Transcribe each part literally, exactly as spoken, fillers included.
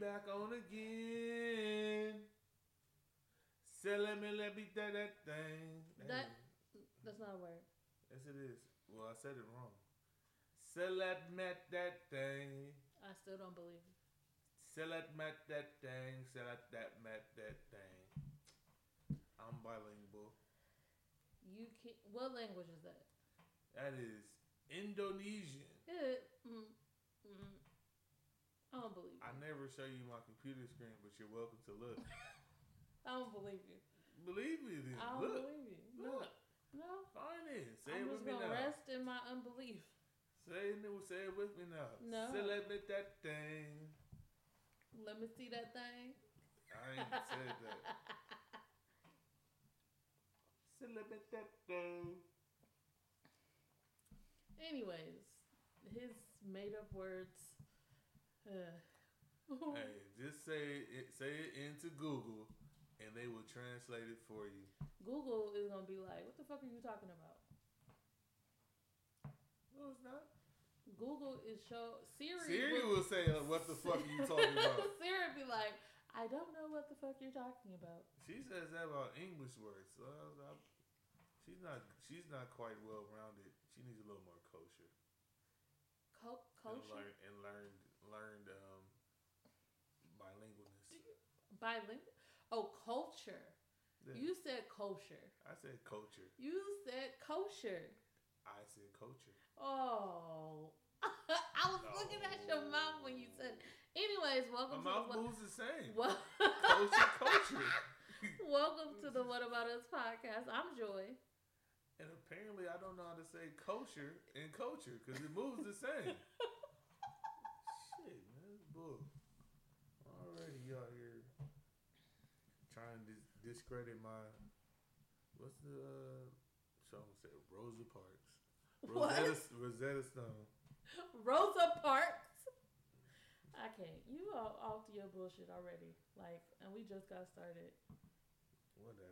back on again. Say let me let me do that thing. That that's not a word. Yes, it is. Well, I said it wrong. Say let me that thing. I still don't believe it. Say let me that thing. Say let that met that thing. I'm bilingual. You can. What language is that? That is Indonesian. It, mm, mm, I don't believe you. I never show you my computer screen, but you're welcome to look. I don't believe you. Believe me then. I don't look, believe you. Look. No. No. Fine then. Say I'm it with me now. I'm just going to rest in my unbelief. Say it, say it with me now. No. Say let me that thing. Let me see that thing. I ain't said that. Say let me that thing. Anyways, his made-up words. Uh. Hey, just say it, say it into Google, and they will translate it for you. Google is gonna be like, "What the fuck are you talking about?" No, it's not. Google is show Siri. Siri will, will say, "What the fuck are you talking about?" Siri be like, "I don't know what the fuck you're talking about." She says that about English words. So I was, I, she's not. She's not quite well rounded. She needs a little more kosher. Co- kosher and, learn, and learned learned um, bilingualness. Bilingual. Oh, culture. Yeah. You said kosher. I said culture. You said kosher. I said culture. Oh, I was no. looking at your mouth when you said. Anyways, welcome. My to mouth the, moves the same. Well, culture, culture. Welcome to the What About Us podcast. I'm Joy. And apparently, I don't know how to say kosher and culture because it moves the same. Shit, man, this bull. Already, y'all here trying to discredit my. What's the? Uh, so I'm gonna say Rosa Parks. Rosetta, what? Rosetta Stone. Rosa Parks. I can't. You are off to your bullshit already. Like, and we just got started. Whatever.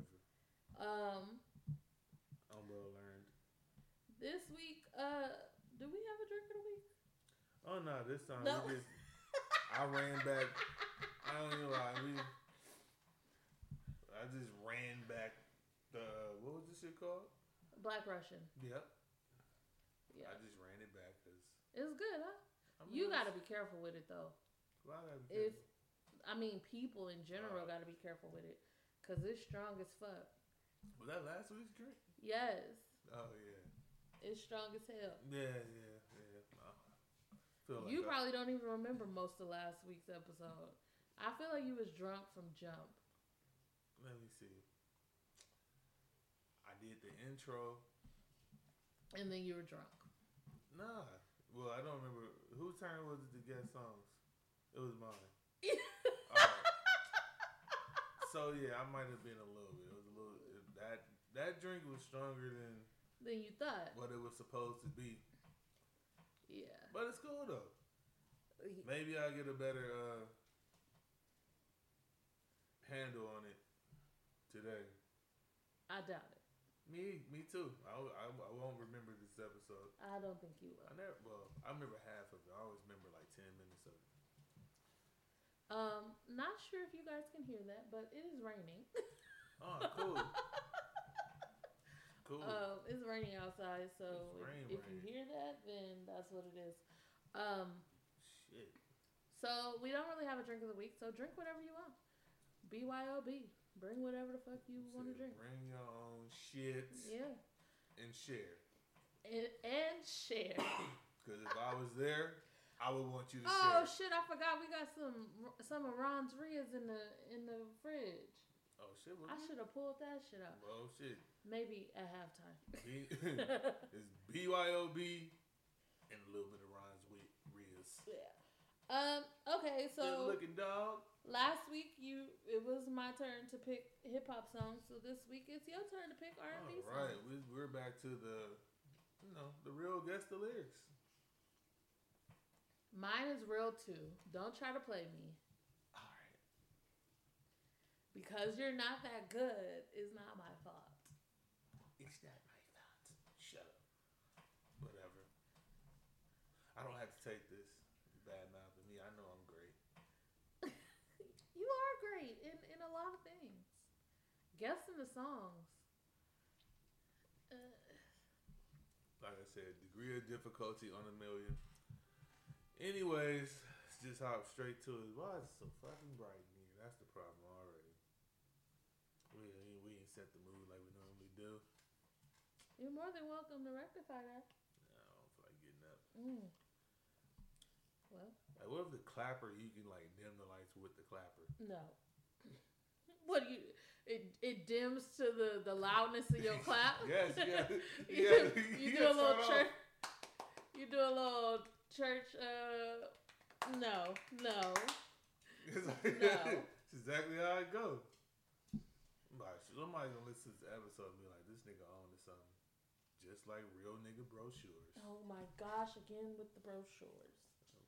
Um. I'm well learned. This week, uh, do we have a drink of the week? Oh no, this time no. we just I ran back. I don't even lie. We, I just ran back the what was this shit called? Black Russian. Yep. Yeah. I just ran it back because it's good, huh? I mean, you got to be careful with it though. Well, I gotta be careful. If I mean people in general uh, got to be careful with it because it's strong as fuck. Was that last week's drink? Yes. Oh yeah. It's strong as hell. Yeah, yeah, yeah. Feel like you that. Probably don't even remember most of last week's episode. I feel like you was drunk from jump. Let me see. I did the intro. And then you were drunk. Nah. Well, I don't remember. Whose turn was it to guess songs? It was mine. All right. So yeah, I might have been a little bit. It was a little that that drink was stronger than than you thought. What it was supposed to be. Yeah. But it's cool though. Maybe I'll get a better uh, handle on it today. I doubt it. Me, me too. I, I, I won't remember this episode. I don't think you will. I never. Well, I remember half of it. I always remember like ten minutes of it. Um, not sure if you guys can hear that, but it is raining. Oh, cool. Cool. Um, it's raining outside, so if, rain, if rain. You hear that, then that's what it is. Um, Shit. So we don't really have a drink of the week, so drink whatever you want. B Y O B. Bring whatever the fuck you want to drink. Bring your own shit. Yeah. And share. And, and share. Because if I was there... I would want you to oh, share. Oh shit! I forgot we got some some of Ron's Rias in the in the fridge. Oh shit! I should have pulled that shit out. Oh shit! Maybe at halftime. B- it's B Y O B and a little bit of Ron's Rias. Yeah. Um. Okay. So. Good looking dog. Last week you it was my turn to pick hip hop songs. So this week it's your turn to pick R and B songs. All right, we, we're back to the, you know, the real guess the lyrics. Mine is real too. Don't try to play me. All right. Because you're not that good, it's not my fault. It's not my fault. Shut up. Whatever. I don't have to take this bad mouth of me. I know I'm great. Guessing the songs. Uh. Like I said, degree of difficulty on a million. Anyways, let's just hop straight to it. Why is it so fucking bright in here? That's the problem already. We, we ain't set the mood like we normally do. You're more than welcome to rectify that. No, I don't feel like getting up. Mm. Well. Like, what if the clapper, you can, like, dim the lights with the clapper? No. What do you, it it dims to the, the loudness of your clap? Yes, yeah. Yeah. you, you, yes, do a little church, you do a little church, uh, no, no, like, no. That's exactly how it goes. Like, somebody's gonna listen to this episode and be like, this nigga owned to something. Just like real nigga brochures. Oh my gosh, again with the brochures.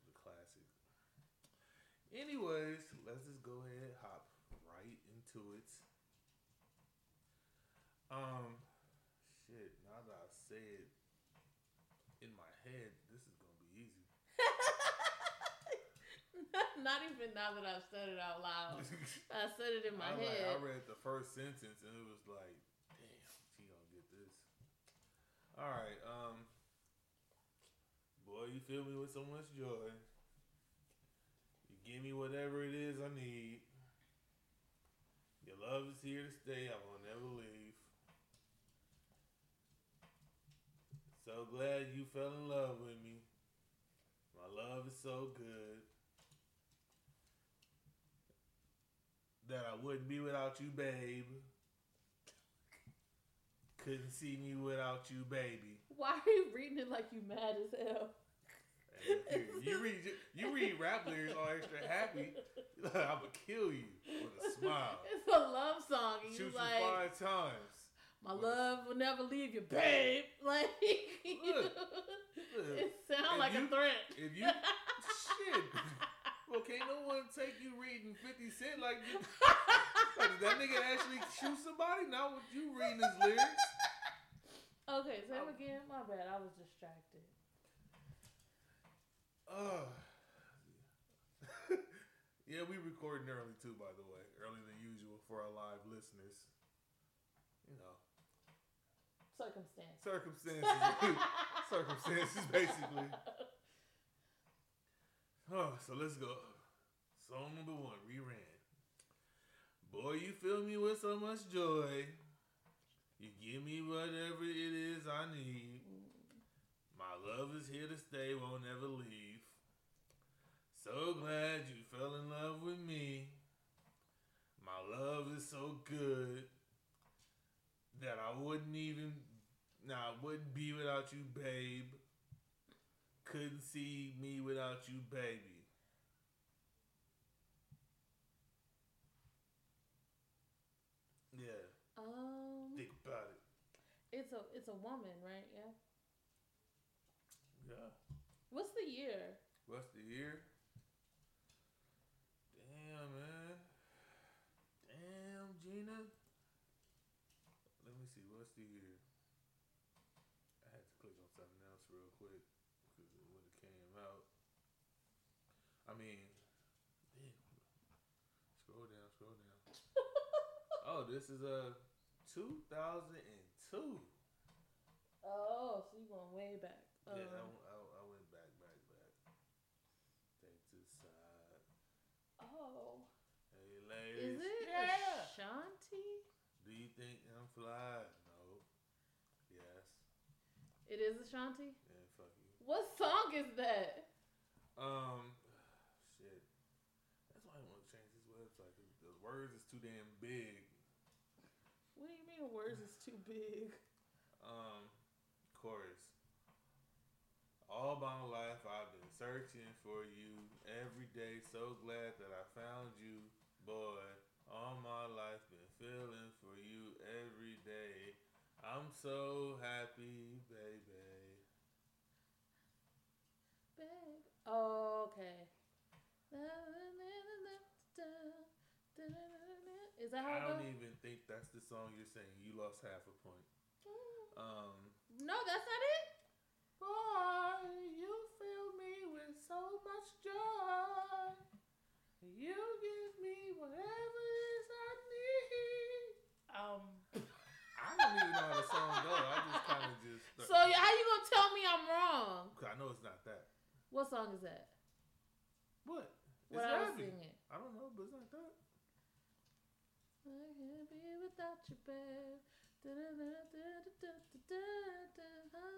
The classic. Anyways, let's just go ahead and hop right into it. Um, shit, now that I've said in my head, this is gonna be easy. Not even now that I've said it out loud. I said it in my I, head. Like, I read the first sentence and it was like, damn, she gonna get this. Alright, um boy, you fill me with so much joy. You give me whatever it is I need. Your love is here to stay, I will never leave. So glad you fell in love with me. My love is so good. That I wouldn't be without you, babe. Couldn't see me without you, baby. Why are you reading it like you mad as hell? You read you read rap lyrics all extra happy. Like, I'ma kill you with a smile. It's a love song. And shoot you like, five times. My love a, will never leave you, babe. Like you, look, look, it sounds like you, a threat. If you shit. Well, can't no one take you reading fifty cent like, you, like that nigga actually shoot somebody? Not with you reading his lyrics. Okay, say it again. My bad, I was distracted. Uh, yeah, we recording early too, by the way. Earlier than usual for our live listeners. You know. Circumstances. Circumstances. Circumstances, basically. Oh, so let's go. Song number one, Reran. Boy, you fill me with so much joy. You give me whatever it is I need. My love is here to stay, won't ever leave. So glad you fell in love with me. My love is so good that I wouldn't even, nah, I wouldn't be without you, babe. Couldn't see me without you, baby. Yeah. Um. Think about it. It's a it's a woman, right? Yeah. Yeah. What's the year? What's the year? Damn, man. Damn, Gina. Let me see. What's the year? I had to click on something else real quick. When it came out, I mean, damn. Scroll down, scroll down. Oh, this is a two thousand two. Oh, so you going way back? Yeah, um, I, I, I went back, back, back. Take to the side. Oh, hey ladies, is it yeah. Ashanti? Do you think I'm fly? No. Yes. It is Ashanti. Yeah, fuck you. What song is that? Um, shit. That's why I want to change this website. The words is too damn big. What do you mean the words is too big? Um, chorus. All my life I've been searching for you every day. So glad that I found you, boy. All my life been feeling for you every day. I'm so happy, baby. Oh, okay. Is that how I don't even think that's the song you're saying. You lost half a point. Um, no, that's not it. Boy, you fill me with so much joy. You give me whatever it is I need. Oh, I just kind of just. Like, so how you gonna tell me I'm wrong? Cause I know it's not that. What song is that? What? What I was singing? I don't know, but it's not that. I can't be without you, babe. Da da da da da da da.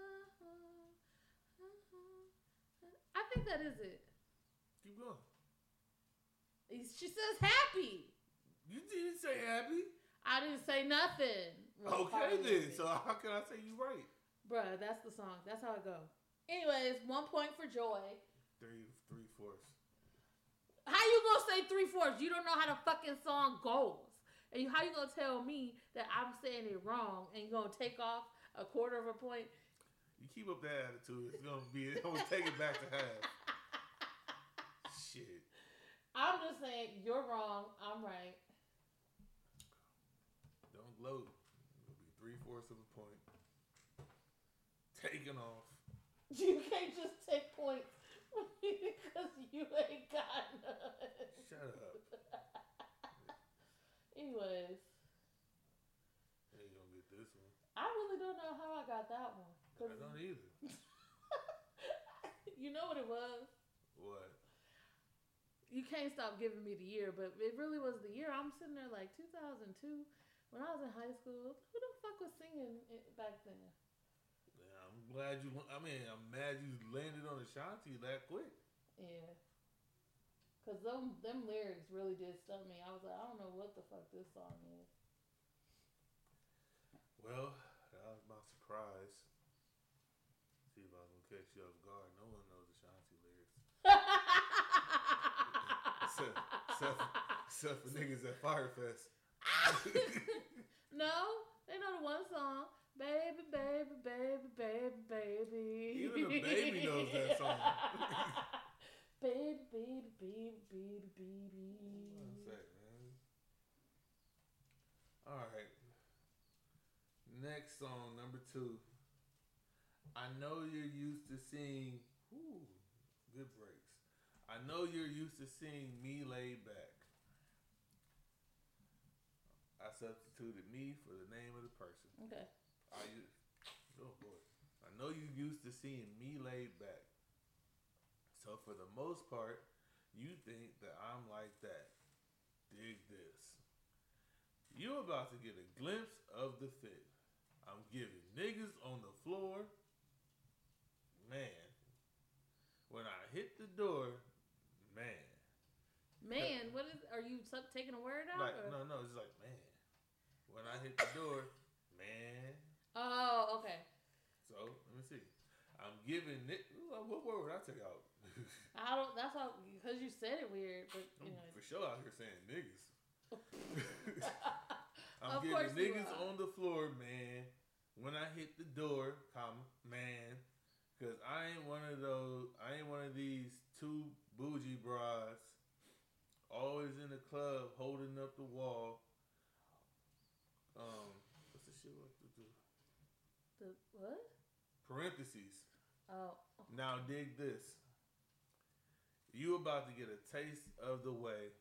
I think that is it. Keep going. She says happy. You didn't say happy. I didn't say nothing. Well, okay then. So how can I say you right? Bruh, that's the song. That's how it goes. Anyways, one point for Joy. Three, three fourths. How you gonna say three fourths? You don't know how the fucking song goes, and how you gonna tell me that I'm saying it wrong and you gonna take off a quarter of a point? You keep up that attitude, it's gonna be. I'm gonna take it back to half. Shit. I'm just saying you're wrong. I'm right. Don't gloat. It'll be three fourths of a point. Taking off. You can't just take points because you ain't got none. Shut up. Anyways. Ain't gonna get this one. I really don't know how I got that one. I don't either. You know what it was? What? You can't stop giving me the year, but it really was the year. I'm sitting there like two thousand two. When I was in high school, who the fuck was singing it back then? Yeah, I'm glad you. I mean, I'm mad you landed on Ashanti that quick. Yeah, cause them them lyrics really did stump me. I was like, I don't know what the fuck this song is. Well, that was my surprise. Let's see if I was gonna catch you off guard. No one knows Ashanti lyrics. except, except, except for niggas at Firefest. No, they know the one song, baby, baby, baby, baby, baby. Even the baby knows that song. Baby, baby, baby, baby, baby. One sec, man. All right. Next song, number two. I know you're used to seeing. Ooh, good breaks. I know you're used to seeing me laid back. I substituted me for the name of the person. Okay. I used, oh boy. I know you used to seeing me laid back. So for the most part, you think that I'm like that. Dig this. You about to get a glimpse of the fit. I'm giving niggas on the floor. Man. When I hit the door, man. Man, what is? Are you taking a word out? Like, or? No, no, it's like, man. When I hit the door, man. Oh, okay. So let me see. I'm giving it. What word would I take out? I don't. That's how. Because you said it weird, but you I'm know. For sure, out here saying niggas. I'm of giving niggas on the floor, man. When I hit the door, comma, man. Because I ain't one of those. I ain't one of these two bougie bras. Always in the club, holding up the wall. Um, what's the shit? What the, the, the what? Parentheses. Oh. Now dig this. You about to get a taste of the way.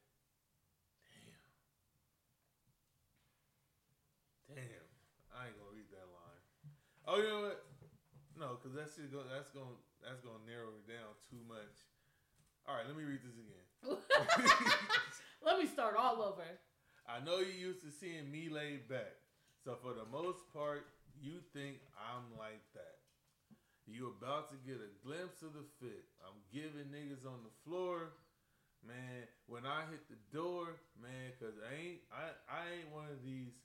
Damn. Damn. I ain't gonna read that line. Oh, you know what? No, cause that's just gonna that's gonna that's gonna narrow it down too much. All right, let me read this again. Let me start all over. I know you're used to seeing me laid back. So for the most part, you think I'm like that. You about to get a glimpse of the fit. I'm giving niggas on the floor. Man, when I hit the door, man, because I ain't, I, I ain't one of these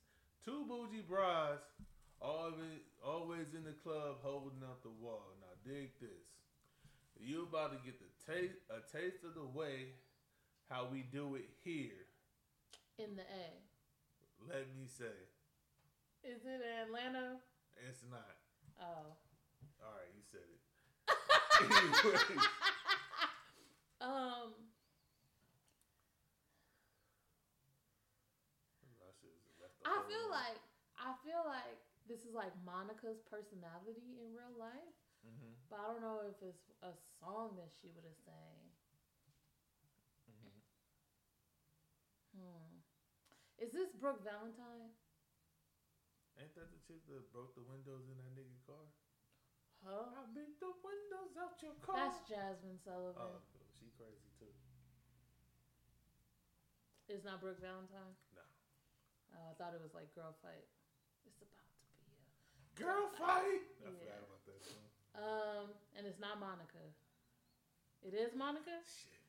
two bougie bras always, always in the club holding up the wall. Now dig this. You about to get the taste, a taste of the way how we do it here. In the A. Let me say. Is it Atlanta? It's not. Oh. All right, you said it. um. I feel like I feel like this is like Monica's personality in real life. Mm-hmm. But I don't know if it's a song that she would have sang. Mm-hmm. Hmm. Is this Brooke Valentine? Ain't that the chick that broke the windows in that nigga's car? Huh? I beat the windows out your car. That's Jasmine Sullivan. Oh, she crazy too. It's not Brooke Valentine? No. Oh, I thought it was like Girl Fight. It's about to be a Girl Fight! I yeah. forgot about that song. Um, and it's not Monica. It is Monica? Shit.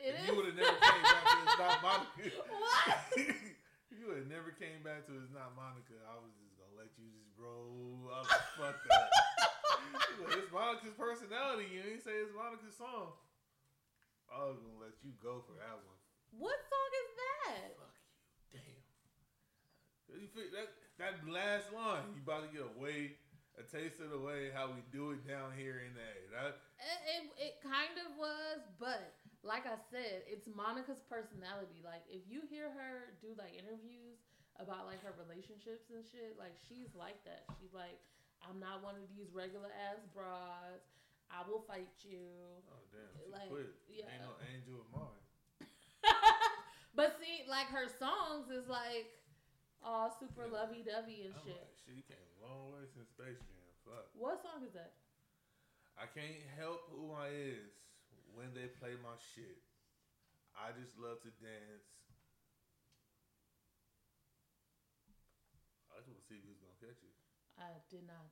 It is? You would have never came back to It's Not Monica. What? You would have never came back to It's Not Monica. I was just going to let you just roll. I was fucked up. It's Monica's personality. You ain't say it's Monica's song. I was going to let you go for that one. What song is that? Fuck you. Damn. That, that last line, you about to get away, a taste of the way how we do it down here in the that. It, it, it kind of was, but like I said, it's Monica's personality. Like, if you hear her do, like, interviews about, like, her relationships and shit, like, she's like that. She's like, I'm not one of these regular-ass bras. I will fight you. Oh, damn. She like, quit. Yeah. Ain't no angel of mine. But see, like, her songs is like all super yeah. lovey-dovey and I'm shit. Like, she came a long way since Space Jam. Fuck. What song is that? I can't help who I is when they play my shit. I just love to dance. I just want to see if he was gonna catch it. I did not.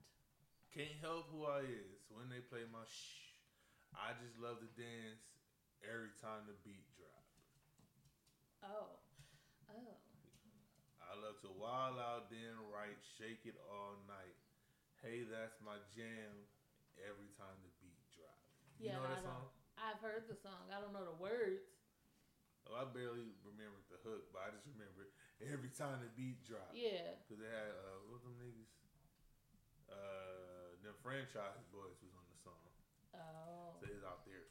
Can't help who I is when they play my shh. I just love to dance every time the beat drops. Oh, oh. I love to wild out, then right, shake it all night. Hey, that's my jam. Every time the beat drop. You yeah, know that I song? I've heard the song. I don't know the words. Oh, I barely remember the hook, but I just remember every time the beat drop. Yeah. Because they had uh, what them niggas? Uh, them Franchise Boys was on the song. Oh. So it's out there.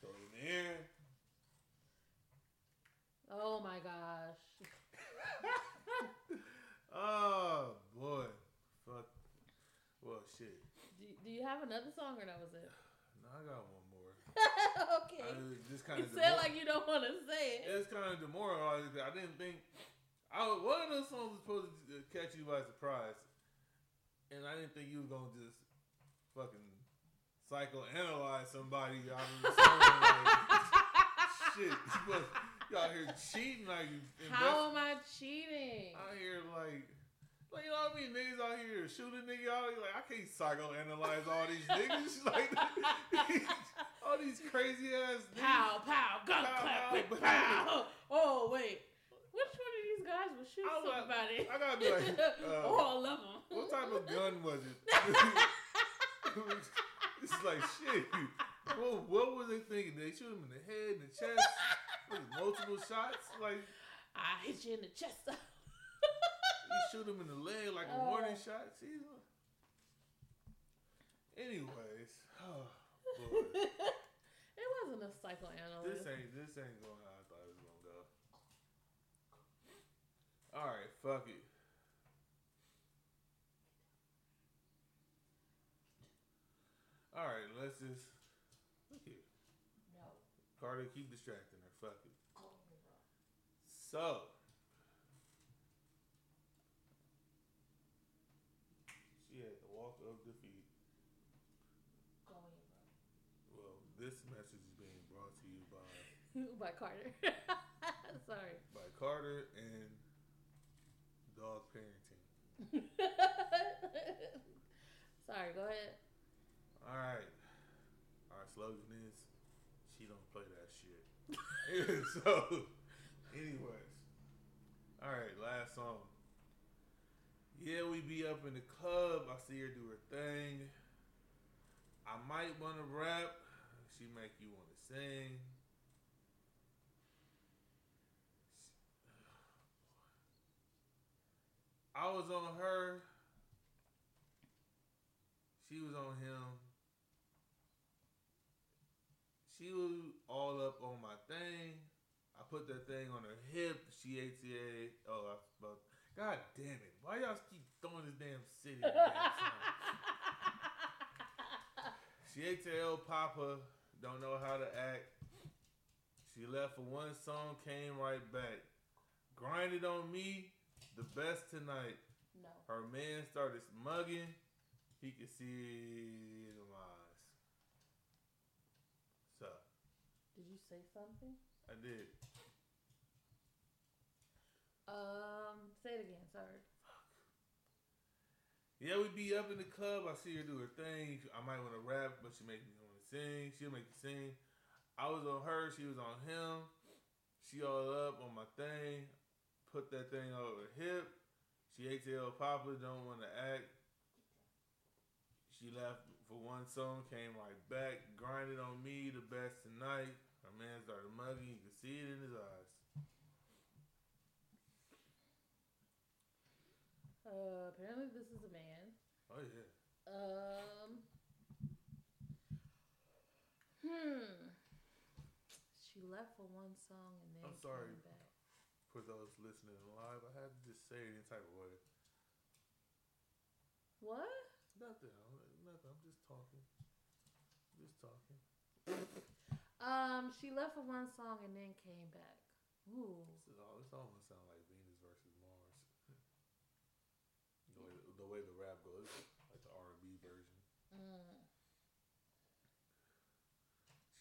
Throw it in. Oh my gosh. Oh boy. Fuck. Well shit. Do, do you have another song or that was it? No, I got one more. Okay. I, just kind you of sound like you don't want to say it. It's kind of demoralizing. I didn't think I was, one of those songs was supposed to catch you by surprise, and I didn't think you were gonna just fucking psychoanalyze somebody out of the song. Shit, you must, you out here cheating like you. How am I cheating? Out here like, like you know what I mean? Niggas out here shooting niggas out. Like I can't psychoanalyze all these niggas. Like all these crazy ass. Niggas. Pow pow gun clap pow, pow. Oh wait, which one of these guys was shooting I, somebody? I, I gotta be like uh, all of them. What type of gun was it? It's like shit. What, what were they thinking? They shoot him in the head, in the chest, multiple shots. Like I hit you in the chest. You shoot him in the leg like a warning uh, shot. See? Anyways, oh, boy. It wasn't a psychoanalyst. This ain't this ain't going how I thought it was gonna go. All right, fuck it. All right, let's just look here. No. Carter, keep distracting her. Fuck it. Oh, so she had the walk of defeat. Going, bro. Well, this message is being brought to you by by Carter. Sorry. By Carter and dog parenting. Sorry. Go ahead. All right, our slogan is, she don't play that shit. So, anyways, all right, last song. Yeah, we be up in the club. I see her do her thing. I might want to rap. She make you want to sing. I was on her. She was on him. She was all up on my thing. I put that thing on her hip. She A T A. Oh, I was about to. God damn it. Why y'all keep throwing this damn city? She A T L Papa. Don't know how to act. She left for one song, came right back. Grinded on Me, The Best Tonight. No. Her man started mugging. He could see it in my eyes. So. Did you say something? I did. Um, say it again, sorry. Fuck. Yeah, we be up in the club. I see her do her thing. I might want to rap, but she make me want to sing. She'll make me sing. I was on her. She was on him. She all up on my thing. Put that thing over her hip. She A T L Papa, don't want to act. She left for one song, came right back. Grinded on Me, The Best Tonight. Her man started mugging. You could see it in his eyes. Uh, apparently this is a man. Oh, yeah. Um. Hmm. She left for one song and then I'm sorry came back. For those listening live, I had to just say it in type of way. What? Nothing. I'm, nothing. I'm just talking. I'm just talking. Um, she left for one song and then came back. Ooh. This is all. This almost sounds like Venus versus Mars. the, way, the way the rap goes, like the R and B version. Mm.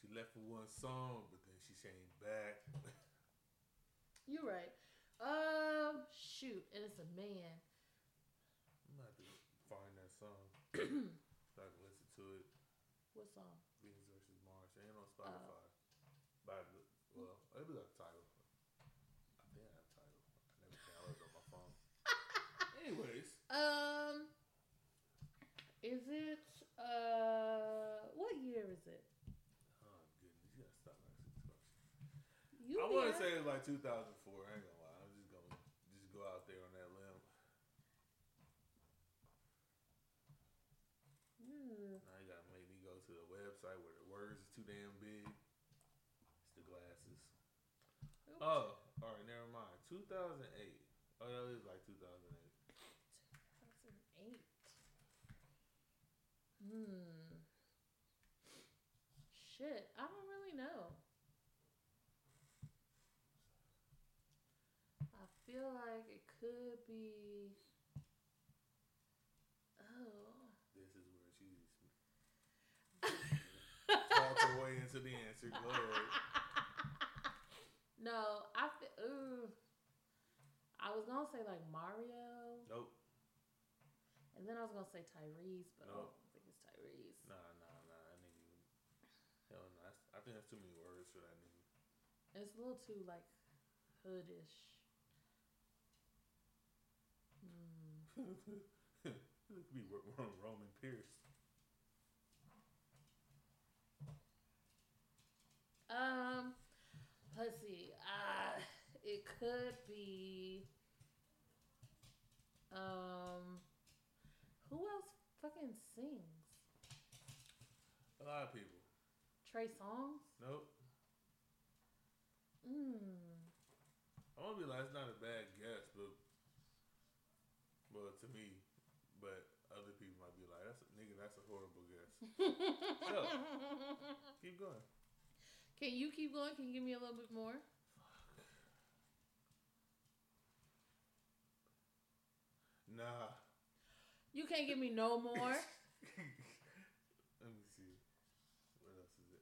She left for one song, but then she came back. You're right. Um, shoot, and it's a man. I'm gonna have to find that song so I can listen to it. What song? Venus versus Mars. It ain't on Spotify. Uh, By the, well, it was a title. I think I have a title. I never downloaded it on my phone. Anyways. Um, is it? Uh, what year is it? You I want to say it's like two thousand four. I ain't gonna lie. I'm just gonna just go out there on that limb. Mm. Now you gotta make me go to the website where the words is too damn big. It's the glasses. Oops. Oh, all right, never mind. two thousand eight. Oh, that is like two thousand eight. two thousand eight. Hmm. Shit, I don't really know. I feel like it could be. Oh. This is where she's talked her way into the answer. Go ahead. No, I feel. Ooh. I was gonna say like Mario. Nope. And then I was gonna say Tyrese, but nope. I don't think it's Tyrese. Nah, nah, nah. I think you. Hell no. Nah, I think that's too many words for that nigga. It's a little too like hoodish. It could be Roman Pierce. Um, let's see. Uh, it could be. Um, who else fucking sings? A lot of people. Trey Songz? Nope. Mm. I won't be like it's not a bad guess, but. Well, to me, but other people might be like, "That's a, nigga, that's a horrible guess." So, keep going. Can you keep going? Can you give me a little bit more? Nah. You can't give me no more? Let me see. What else is it?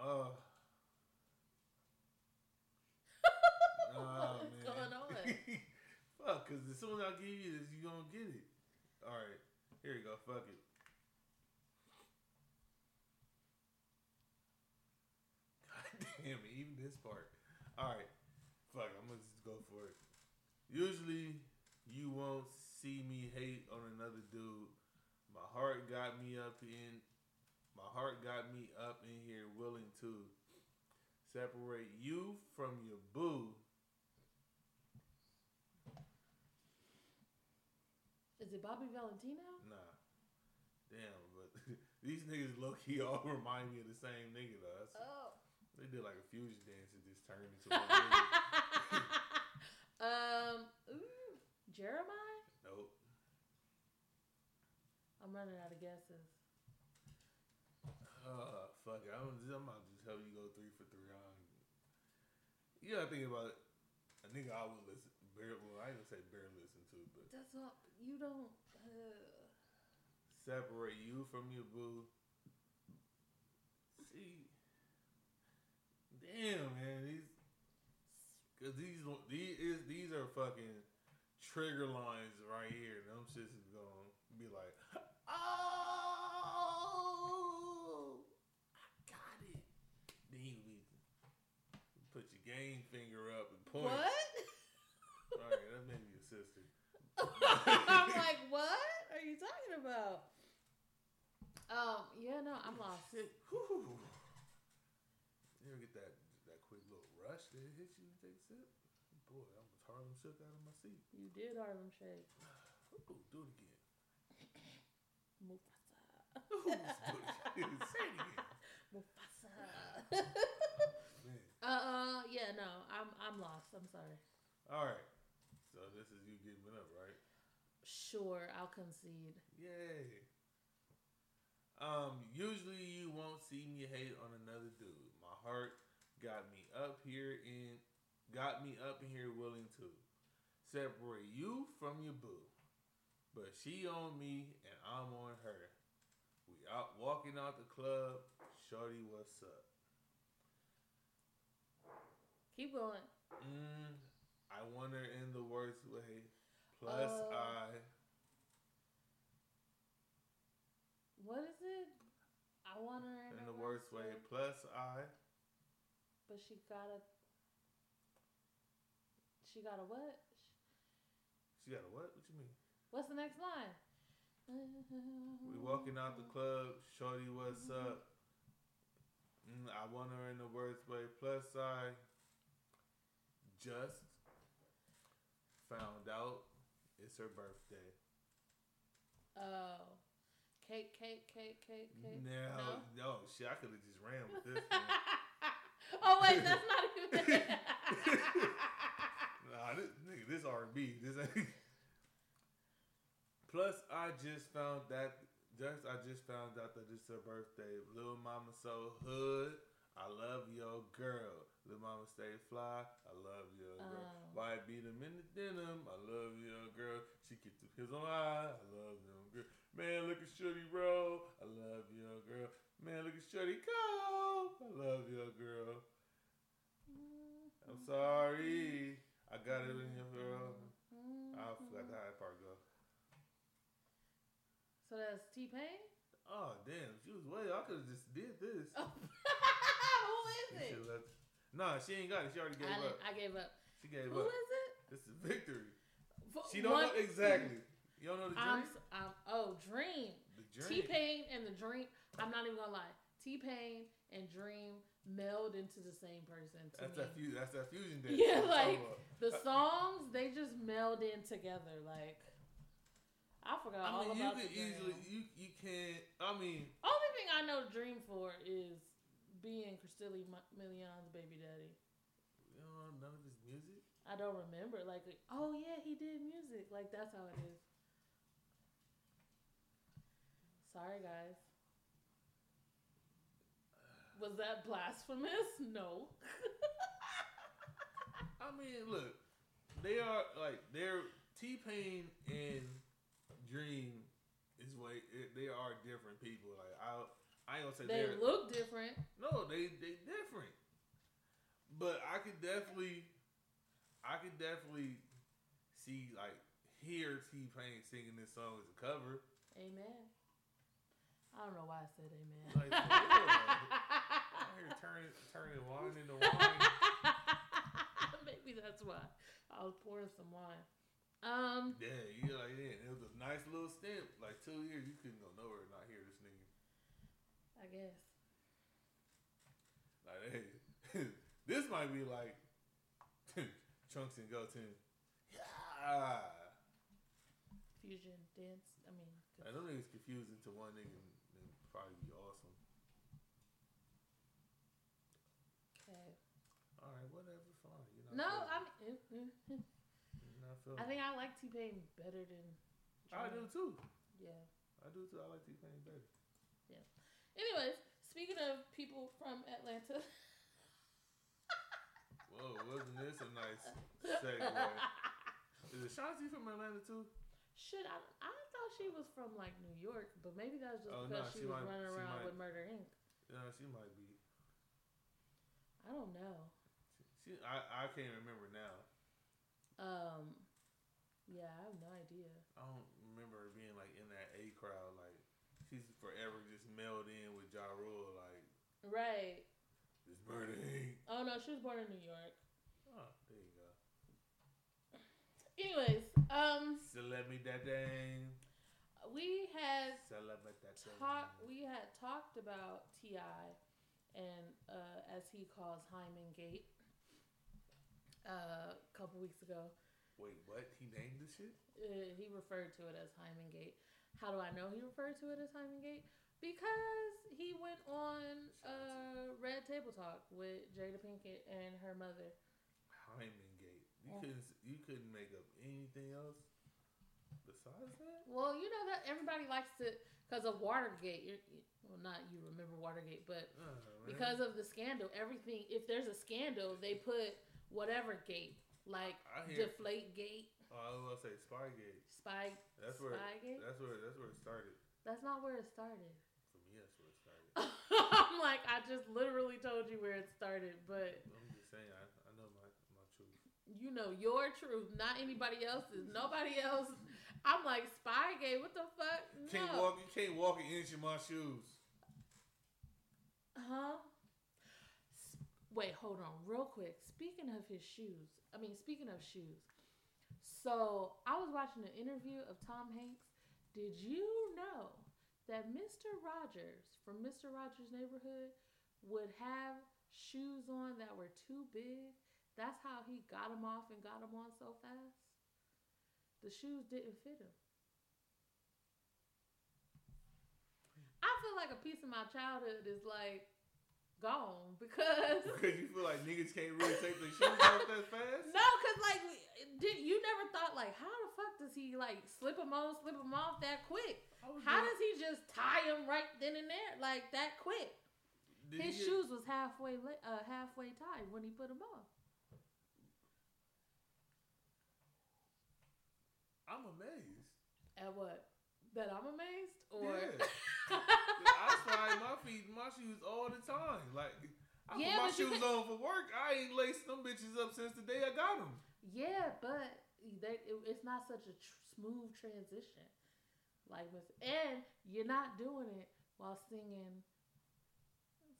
Oh. Oh, what is going on? Fuck, because as soon as I give you this, you going to get it. All right. Here you go. Fuck it. God damn it. Even this part. All right. Fuck, I'm going to just go for it. Usually, you won't see me hate on another dude. My heart got me up in... My heart got me up in here willing to separate you from your boo. Is it Bobby Valentino? Nah. Damn, but these niggas low-key all remind me of the same nigga, though. That's, oh. They did like a fusion dance and just turned into one nigga. um, ooh, Jeremiah? Nope. I'm running out of guesses. Uh, fuck it. I'm, I'm about to tell you go three for three on. You gotta think about it. A nigga I would listen, bear, well, I ain't gonna say bear listen to, but. That's not, you don't. Uh... Separate you from your boo. See. Damn, man. These. Because these, these, is, these are fucking trigger lines right here. Them shits is gonna be like, oh, I got it. Then you be. Put your game finger up and point. What? All right, that may be your sister. I'm like, what are you talking about? Um, yeah, no, I'm lost. Whew. You ever get that that quick little rush that hits you and take a sip? Boy, I was Harlem shook out of my seat. You did Harlem shake. Ooh, do it again. Mufasa. Ooh, do it again. Say it again. Mufasa. Uh, uh, yeah, no, I'm I'm lost. I'm sorry. All right. So this is you giving up, right? Sure, I'll concede. Yay. Um, usually you won't see me hate on another dude. My heart got me up here and got me up in here willing to separate you from your boo. But she on me and I'm on her. We out walking out the club. Shorty, what's up? Keep going. Mm, I want her in the worst way. Plus uh, I. What is it? I want her in, in the worst way. way. Plus I. But she got a. She got a what? She got a what? What you mean? What's the next line? We walking out the club. Shorty, what's up? Mm, I want her in the worst way. Plus I. Just found out it's her birthday. Oh. Cake, cake, cake, cake, cake. No, no, no shit, I could have just ran with this one. Oh, wait, that's not even that. Nah, this, nigga, this R and B. This ain't. Plus, I just found that, just, I just found out that it's her birthday. Little mama so hood. I love your girl. Little mama stay fly. I love your girl. Um, Why beat him in the denim? I love your girl. She keeps the pills on eye. I love them girl. Man, look at Shorty roll. I love your girl. Man, look at Shorty go. I love your girl. I'm sorry. I got it in your girl. I forgot how that part go. So that's T-Pain? Oh, damn. She was way. I could have just did this. Who is it? Let... Nah, she ain't got it. She already gave I up. I gave up. She gave Who up. Who is it? This is Victory. For, she don't one, know exactly. You don't know The Dream? I'm, I'm, oh, Dream. The Dream. T-Pain and The Dream. I'm not even going to lie. T-Pain and Dream meld into the same person. To that's, me. That fu- that's that fusion dance. Yeah, like oh, uh, the songs, they just meld in together. Like, I forgot I mean, all about the Dream. I mean, you could easily, you, you can't, I mean. Only thing I know Dream for is being Cristilli Million's baby daddy. You don't know none of his music? I don't remember. Like, like, oh yeah, he did music. Like, that's how it is. Sorry, guys. Was that blasphemous? No. I mean, look. They are, like, they're, T-Pain and Dream is way, it, they are different people. Like, I... I ain't gonna say they look different. No, they they different. But I could definitely, I could definitely see like hear T-Pain singing this song as a cover. Amen. I don't know why I said amen. Like, for real, I'm here turning turning wine into wine. Maybe that's why I was pouring some wine. Um. Yeah, you like yeah. It was a nice little stint. Like two years, you couldn't go nowhere and not hear this nigga. I guess. Like, hey, this might be like Trunks and Goten. Yeah. Fusion dance. I mean. I don't think it's confusing to one nigga and probably be awesome. Okay. All right, whatever. Fine. You're not no, feeling. I'm. You're not feeling I think I like T-Pain better than Trunks. I do too. Yeah. I do too. I like T-Pain better. Yeah. Anyways, speaking of people from Atlanta. Whoa, wasn't this a nice segue? Is Ashanti from Atlanta too? Should I? I thought she was from like New York, but maybe that's just oh, because nah, she, she was might, running around might, with Murder Incorporated. Yeah, she might be. I don't know. She, she I, I can't remember now. Um, yeah, I have no idea. I don't remember her being like in that A crowd. Like she's forever just melded in with Ja Rule. Like right. It's Murder Incorporated. Oh no, she was born in New York. Oh, there you go. Anyways, um, we had talked. We had talked about T I and uh, as he calls Hymen Gate uh, a couple weeks ago. Wait, what? He named this shit? Uh, he referred to it as Hymen Gate. How do I know he referred to it as Hymen Gate? Because he went on uh, Red Table Talk with Jada Pinkett and her mother. Hymen Gate. You yeah. couldn't you couldn't make up anything else besides that? Well, you know that everybody likes to, because of Watergate, you're, well, not you remember Watergate, but oh, because of the scandal, everything, if there's a scandal, they put whatever gate, like I, I hear, Deflate Gate. Oh, I was going to say Spygate. Spy, that's where, Spygate? That's where, that's where it started. That's not where it started. For me, that's where it started. I'm like, I just literally told you where it started, but. I'm just saying, I, I know my, my truth. You know your truth, not anybody else's. Nobody else. I'm like, Spygate, what the fuck? No. Can't walk, you can't walk an inch in my shoes. Huh? Wait, hold on real quick. Speaking of his shoes, I mean, speaking of shoes. So, I was watching an interview of Tom Hanks. Did you know that Mister Rogers from Mister Rogers' Neighborhood would have shoes on that were too big? That's how he got them off and got them on so fast. The shoes didn't fit him. I feel like a piece of my childhood is like gone because because you feel like niggas can't really take their shoes off that fast. No, because like did you never thought like how the fuck does he like slip them on, slip them off that quick? Oh, how does he just tie them right then and there like that quick? Did His get... shoes was halfway uh, halfway tied when he put them on. I'm amazed. At what? That I'm amazed? Or yeah. I slide my feet in my shoes all the time. Like, I yeah, put my shoes can... on for work. I ain't laced them bitches up since the day I got them. Yeah, but they, it, it's not such a tr- smooth transition. Like, and you're not doing it while singing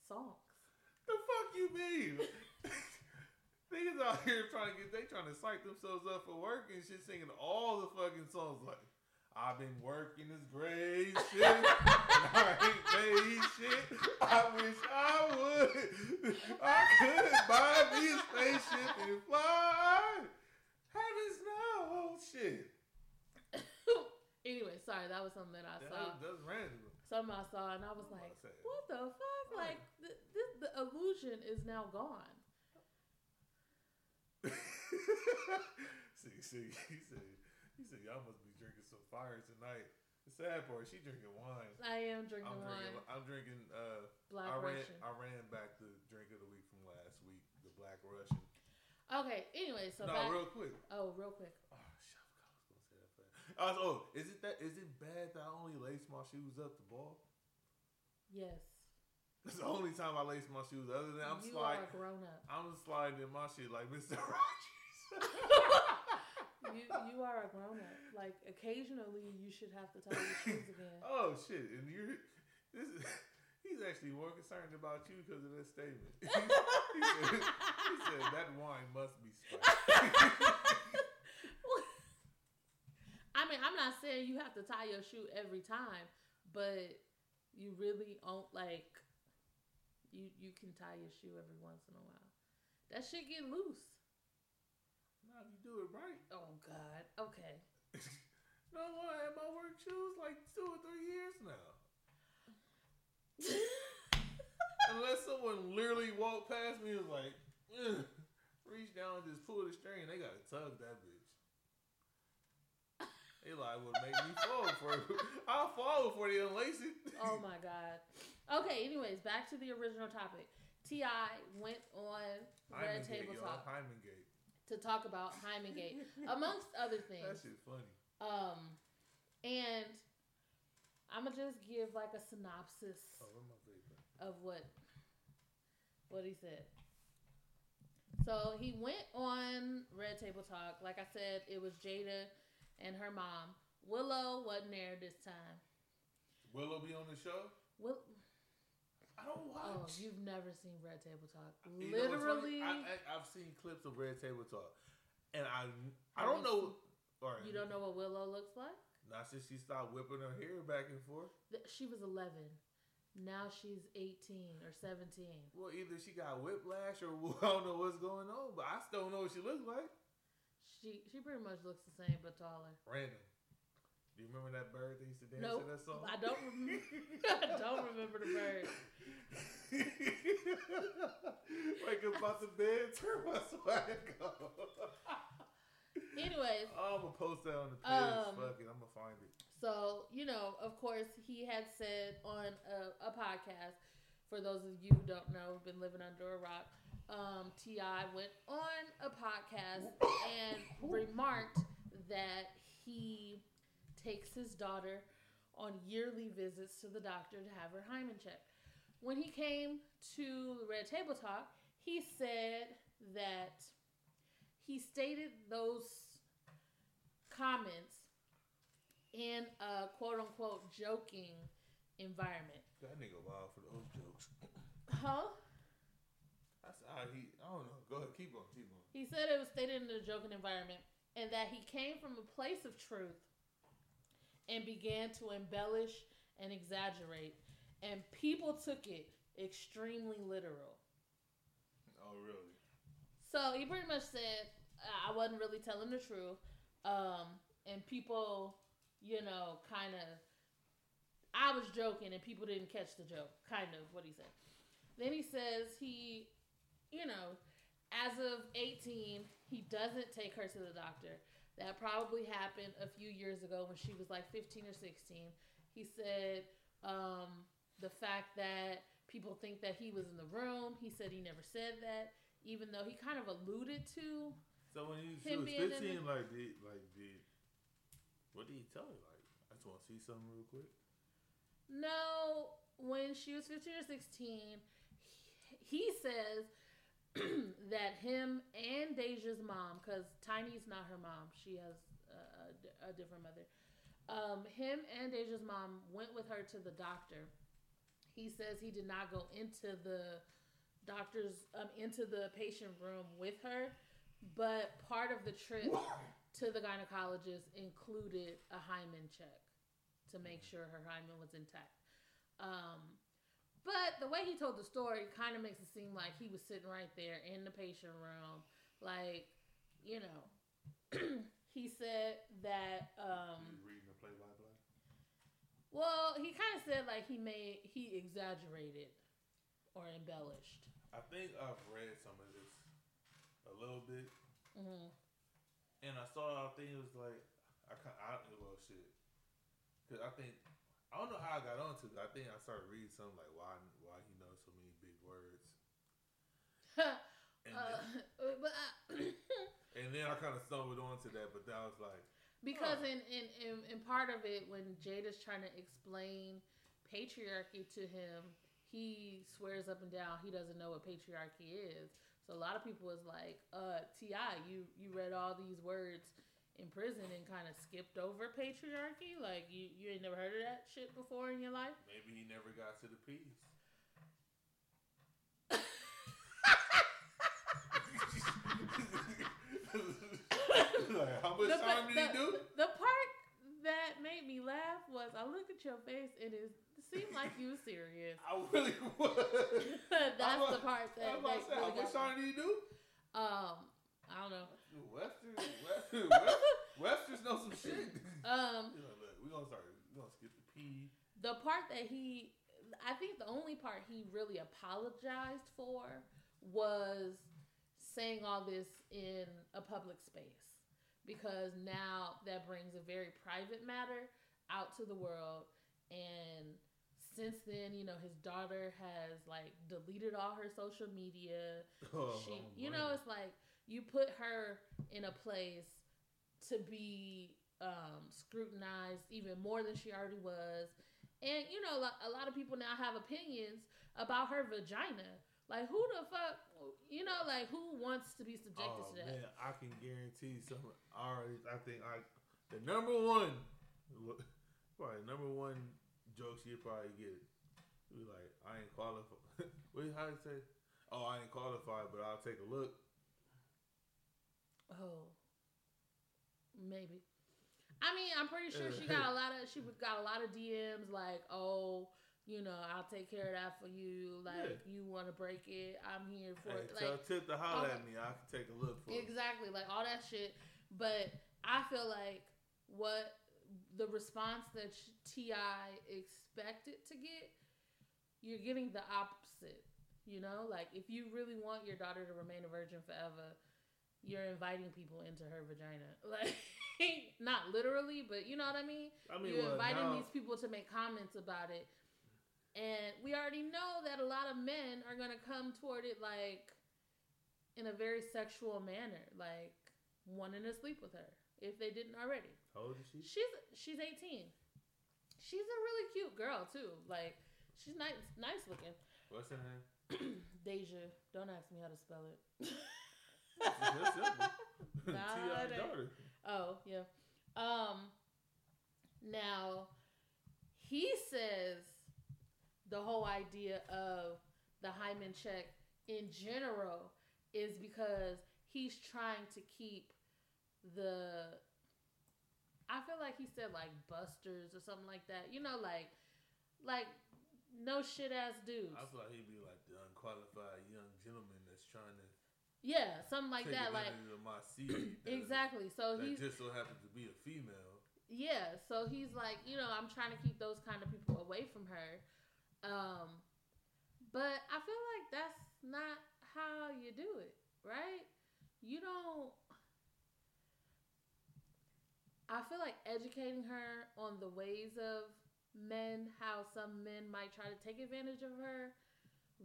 songs. The fuck you mean? Niggas out here trying to get, they trying to psych themselves up for work and shit, singing all the fucking songs like, I've been working this great shit, and I ain't made shit, I wish I would, I could buy me a spaceship and fly, heavens no, shit. Anyway, sorry, that was something that I that, saw. That's random. Something I saw, and I was like, what the fuck? Like, th- this, the illusion is now gone. see, see, he said, he said, y'all must be drinking some fire tonight. The sad part, she drinking wine. I am drinking I'm wine. Drinking, I'm drinking. Uh, Black I ran, Russian. I ran back the drink of the week from last week, the Black Russian. Okay. Anyway, so no, back, real quick. Oh, real quick. Oh, shit, I was gonna say that fast. I was, oh, is it that? Is it bad that I only lace my shoes up the ball? Yes. It's the only time I lace my shoes. Other than I'm you sliding, are grown up. I'm sliding in my shit like Mister Rogers. you you are a grown up. Like occasionally, you should have to tie your shoes again. Oh shit! And you're this. Is, he's actually more concerned about you because of this statement. he, said, he said that wine must be spiked. I mean, I'm not saying you have to tie your shoe every time, but you really don't like. You you can tie your shoe every once in a while. That shit get loose. No, you do it right. Oh, God. Okay. No, I had my work shoes like two or three years now. Unless someone literally walked past me and was like, ugh, reach down and just pull the string. They got to tug that bitch. Eli would make me fall for it. I'll fall for the unlace it. Oh my God. Okay, anyways, back to the original topic. T I went on Red Table Talk to talk about Hymengate, amongst other things. That shit's funny. Um, and I'm going to just give like a synopsis oh, of what what he said. So he went on Red Table Talk. Like I said, it was Jada and her mom. Willow wasn't there this time. Willow be on the show? Will- I don't watch. Oh, you've never seen Red Table Talk. You Literally. I, I, I've seen clips of Red Table Talk. And I I don't know. All right. You don't know what Willow looks like? Not since she stopped whipping her hair back and forth. She was eleven. Now she's eighteen or seventeen. Well, either she got whiplash or I don't know what's going on, but I still don't know what she looks like. She she pretty much looks the same but taller. Random. Do you remember that bird that used to dance nope. to that song? I don't remember. I don't remember the bird. Wake up out the bed, turn my swag on. Anyways. I'm going to post that on the page. Um, Fuck it. I'm going to find it. So, you know, of course, he had said on a, a podcast, for those of you who don't know, who've been living under a rock, um, T I went on a podcast and remarked that he takes his daughter on yearly visits to the doctor to have her hymen checked. When he came to Red Table Talk, he said that he stated those comments in a quote-unquote joking environment. That nigga wild for those jokes. Huh? That's how he, I don't know. Go ahead, keep on, keep on. He said it was stated in a joking environment and that he came from a place of truth and began to embellish and exaggerate. And people took it extremely literal. Oh, really? So he pretty much said, I wasn't really telling the truth. Um, and people, you know, kind of, I was joking and people didn't catch the joke. Kind of what he said. Then he says he, you know, as of eighteen, he doesn't take her to the doctor. That probably happened a few years ago when she was like fifteen or sixteen. He said um, the fact that people think that he was in the room. He said he never said that, even though he kind of alluded to. So when he him was being fifteen, the, like did like did what did he tell her? Like, I just want to see something real quick. No, when she was fifteen or sixteen, he, he says. that him and Deja's mom, because Tiny's not her mom, she has a, a, a different mother. Um, him and Deja's mom went with her to the doctor. He says he did not go into the doctor's, um, into the patient room with her, but part of the trip to the gynecologist included a hymen check to make sure her hymen was intact. Um, But the way he told the story kind of makes it seem like he was sitting right there in the patient room. Like, you know, he said that... Um, you reading the play-by-play? Well, he kind of said like he made, he exaggerated or embellished. I think I've read some of this a little bit. Mm-hmm. And I saw, I think it was like, I kind of, well, shit. Because I think... I don't know how I got onto it. I think I started reading something like why why he knows so many big words. and, uh, then, but I, and then I kind of stumbled onto that, but that was like because oh. in, in, in, in part of it, when Jada's trying to explain patriarchy to him, he swears up and down he doesn't know what patriarchy is. So a lot of people was like, uh, T I, you you read all these words in prison and kind of skipped over patriarchy? Like, you, you ain't never heard of that shit before in your life? Maybe he never got to the peas. Like, how much the, time did the, he do? The part that made me laugh was I looked at your face and it seemed like you were serious. I really was. That's I'm the part that I'm made me laugh. How much time did he do? Um, I don't know. Western, Western, West, Western's know some shit. Um, you know, look, we're gonna start. We're gonna skip the P. The part that he, I think, the only part he really apologized for was saying all this in a public space because now that brings a very private matter out to the world. And since then, you know, his daughter has, like, deleted all her social media. Oh, she, you know, it's like you put her in a place to be um, scrutinized even more than she already was. And, you know, a lot of people now have opinions about her vagina. Like, who the fuck, you know, like, who wants to be subjected oh, to that? Man, I can guarantee some artists, I think, I, the number one, probably number one joke she'd probably get. She'd be like, I ain't qualified. What how you say? Oh, I ain't qualified, but I'll take a look. Oh, maybe. I mean, I'm pretty sure she got a lot of she got a lot of D Ms like, "Oh, you know, I'll take care of that for you. Like, yeah. you want to break it? I'm here for hey, it." Like, so tip to holler at me. I can take a look for exactly it. Like all that shit. But I feel like what the response that T I expected to get, you're getting the opposite. You know, like if you really want your daughter to remain a virgin forever, you're inviting people into her vagina, like. Not literally, but you know what I mean? I mean, you're inviting well, now, these people to make comments about it. And we already know that a lot of men are going to come toward it, like, in a very sexual manner. Like, wanting to sleep with her, if they didn't already. How old is she? She's, she's eighteen. She's a really cute girl, too. Like, she's nice, nice looking. What's her name? Deja. Don't ask me how to spell it. That's simple. T I daughter. Oh, yeah. Um, now, he says the whole idea of the hymen check in general is because he's trying to keep the, I feel like he said, like, busters or something like that. You know, like, like no shit-ass dudes. I feel like he'd be like the unqualified young gentleman that's trying to Yeah, something like Take that. Like my seed that, exactly. So he just so happens to be a female. Yeah, so he's like, you know, I'm trying to keep those kind of people away from her, um, but I feel like that's not how you do it, right? You don't. I feel like educating her on the ways of men, how some men might try to take advantage of her,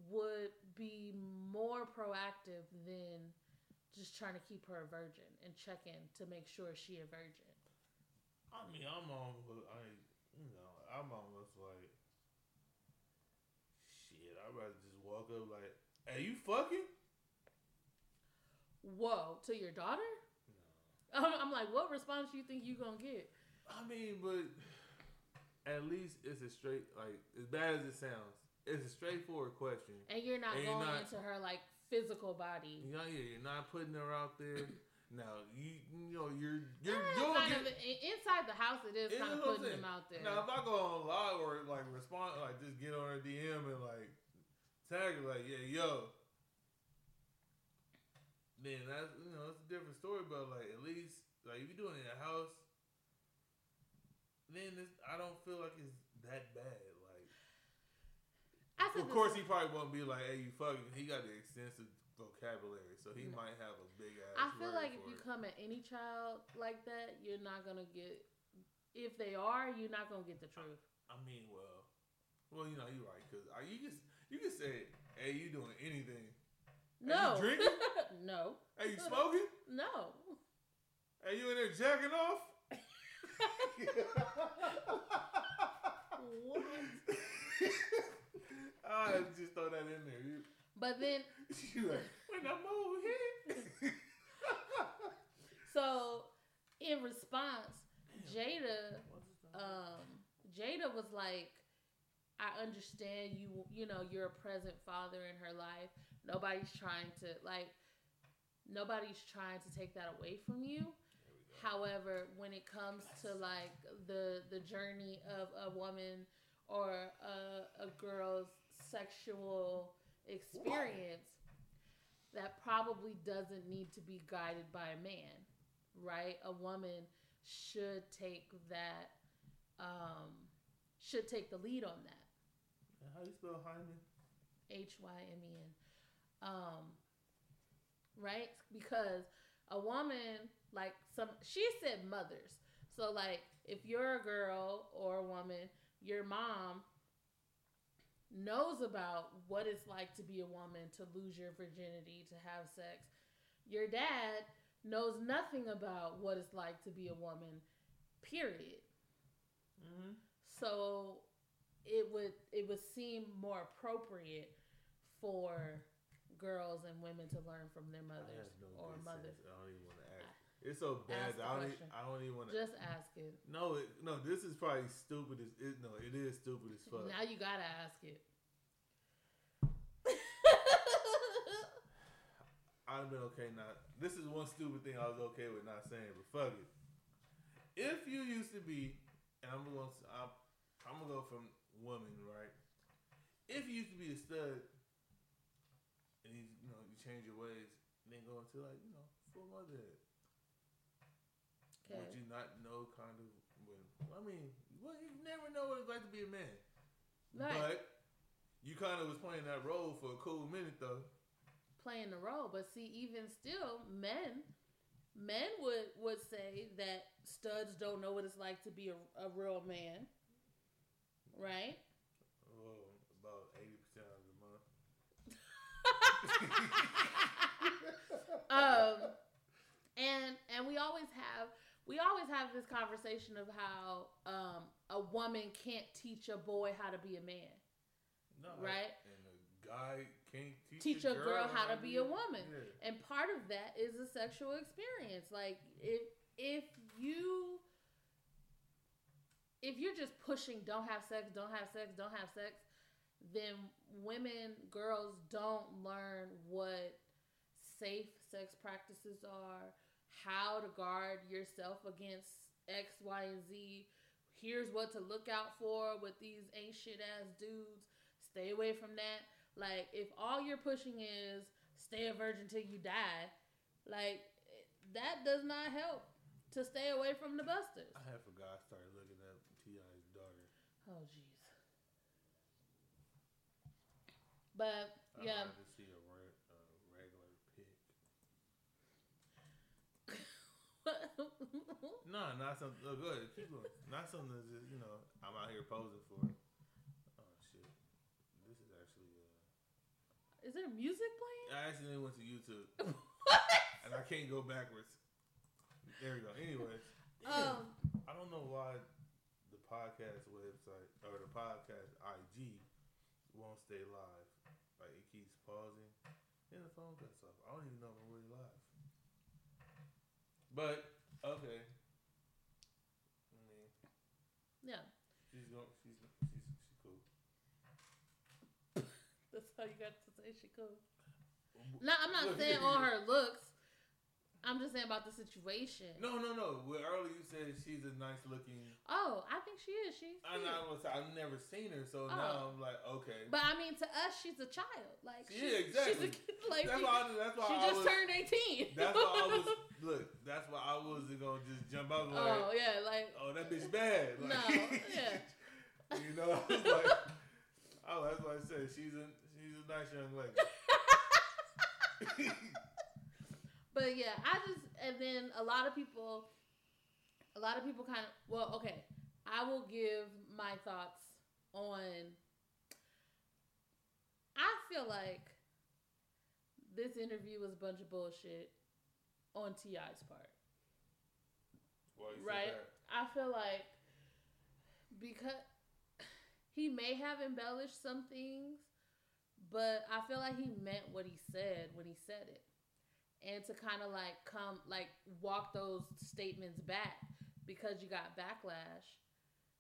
would be more proactive than just trying to keep her a virgin and checking to make sure she a virgin. I mean, I'm almost, I, you know, I'm almost like, shit, I'd rather just walk up like, hey, you fucking? Whoa, to your daughter? No. I'm, I'm like, what response do you think you gonna get? I mean, but at least it's a straight, like, as bad as it sounds, it's a straightforward question. And you're not and going you're not, into her, like, physical body. You know, yeah, you're not putting her out there. No, you, you know, you're... you're yeah, kind get, of, inside the house, it is kind of putting them out there. Now, if I go on live or, like, respond, like, just get on her D M and, like, tag her, like, yeah, yo. Then that's, you know, that's a different story, but, like, at least, like, if you're doing it in the house, then it's, I don't feel like it's that bad. Of course, he probably won't be like, hey, you fucking. He got the extensive vocabulary, so he no. might have a big ass. I feel like if you it. come at any child like that, you're not going to get, if they are, you're not going to get the truth. I, I mean, well, well, you know, you're right. Because you can, you can say, hey, you doing anything. No. Hey, you drinking? No. Hey, you smoking? No. Hey, you in there jacking off? What? I just throw that in there. You, but then, you like, when I'm over here. So, in response, Jada, um, Jada was like, "I understand you. You know, you're a present father in her life. Nobody's trying to like, nobody's trying to take that away from you. However, when it comes to like the the journey of a woman or a, a girl's sexual experience, Whoa. that probably doesn't need to be guided by a man, right? A woman should take that, um, should take the lead on that." How do you spell hymen? H Y M E N. Um, right? Because a woman Like, some, she said mothers. So, like, if you're a girl or a woman, your mom knows about what it's like to be a woman, to lose your virginity, to have sex. Your dad knows nothing about what it's like to be a woman, period. Mm-hmm. So it would it would seem more appropriate for girls and women to learn from their mothers no or mothers. Sense. I don't even want to ask. It's so bad. I don't. Even, I don't even want to. Just ask it. No, it, no. This is probably stupid as it. No, it is stupid as fuck. Now you gotta ask it. I'd have been okay not. This is one stupid thing I was okay with not saying, but fuck it. If you used to be, and I'm gonna, I'm, I'm gonna go from women, right? If you used to be a stud, and you, you know you change your ways, and then go into like you know full motherhood. Okay. Would you not know kind of when? I mean, well, you never know what it's like to be a man. Right. But you kind of was playing that role for a cool minute, though. Playing the role, but see, even still, men, men would would say that studs don't know what it's like to be a, a real man, right? Oh, about eighty percent of the month. um, and and we always have we always have this conversation of how um a woman can't teach a boy how to be a man, no, right? And a- guy can't teach, teach a girl, girl how to be a woman. Yeah. And part of that is a sexual experience. Like if if you if you're just pushing don't have sex, don't have sex, don't have sex, then women, girls don't learn what safe sex practices are, how to guard yourself against X, Y, and Z. Here's what to look out for with these ain't shit ass dudes. Stay away from that. Like, if all you're pushing is stay a virgin till you die, like, that does not help to stay away from the busters. I had forgot I started looking up T I's daughter. Oh, jeez. But, I yeah. I wanted to see a, re- a regular pic. No, not something. Oh, go ahead. Keep going. Not something that's just, you know, I'm out here posing for it. Oh, shit. This is actually. Uh, is there music playing? I accidentally went to YouTube. What? And I can't go backwards. There we go. Anyways, um, I don't know why the podcast website or the podcast I G won't stay live. Like it keeps pausing, and the phone cuts off. I don't even know if I'm really live. But okay. I mean, yeah. She's going. She's. She's. She's cool. That's how you got to say she cool. No, I'm not saying on her looks. I'm just saying about the situation. No, no, no. Well, earlier you said she's a nice looking. Oh, I think she is. She's. I'm not gonna say I've never seen her, so oh. Now I'm like, okay. But I mean, to us, she's a child. Like, she, yeah, exactly. She's a kid. Like, that's she, why. I, that's why she I just was, turned eighteen. That's why I was. Look, that's why I wasn't gonna just jump out. Like, oh yeah, like. Oh, that bitch bad. Like, no, yeah. You know, I was like. Oh, that's what I said. She's a she's a nice young lady. But yeah, I just and then a lot of people, a lot of people kind of well, okay. I will give my thoughts on. I feel like this interview was a bunch of bullshit on T I's part. Why you right? Say that? I feel like because. He may have embellished some things, but I feel like he meant what he said when he said it. And to kind of like come, like walk those statements back because you got backlash.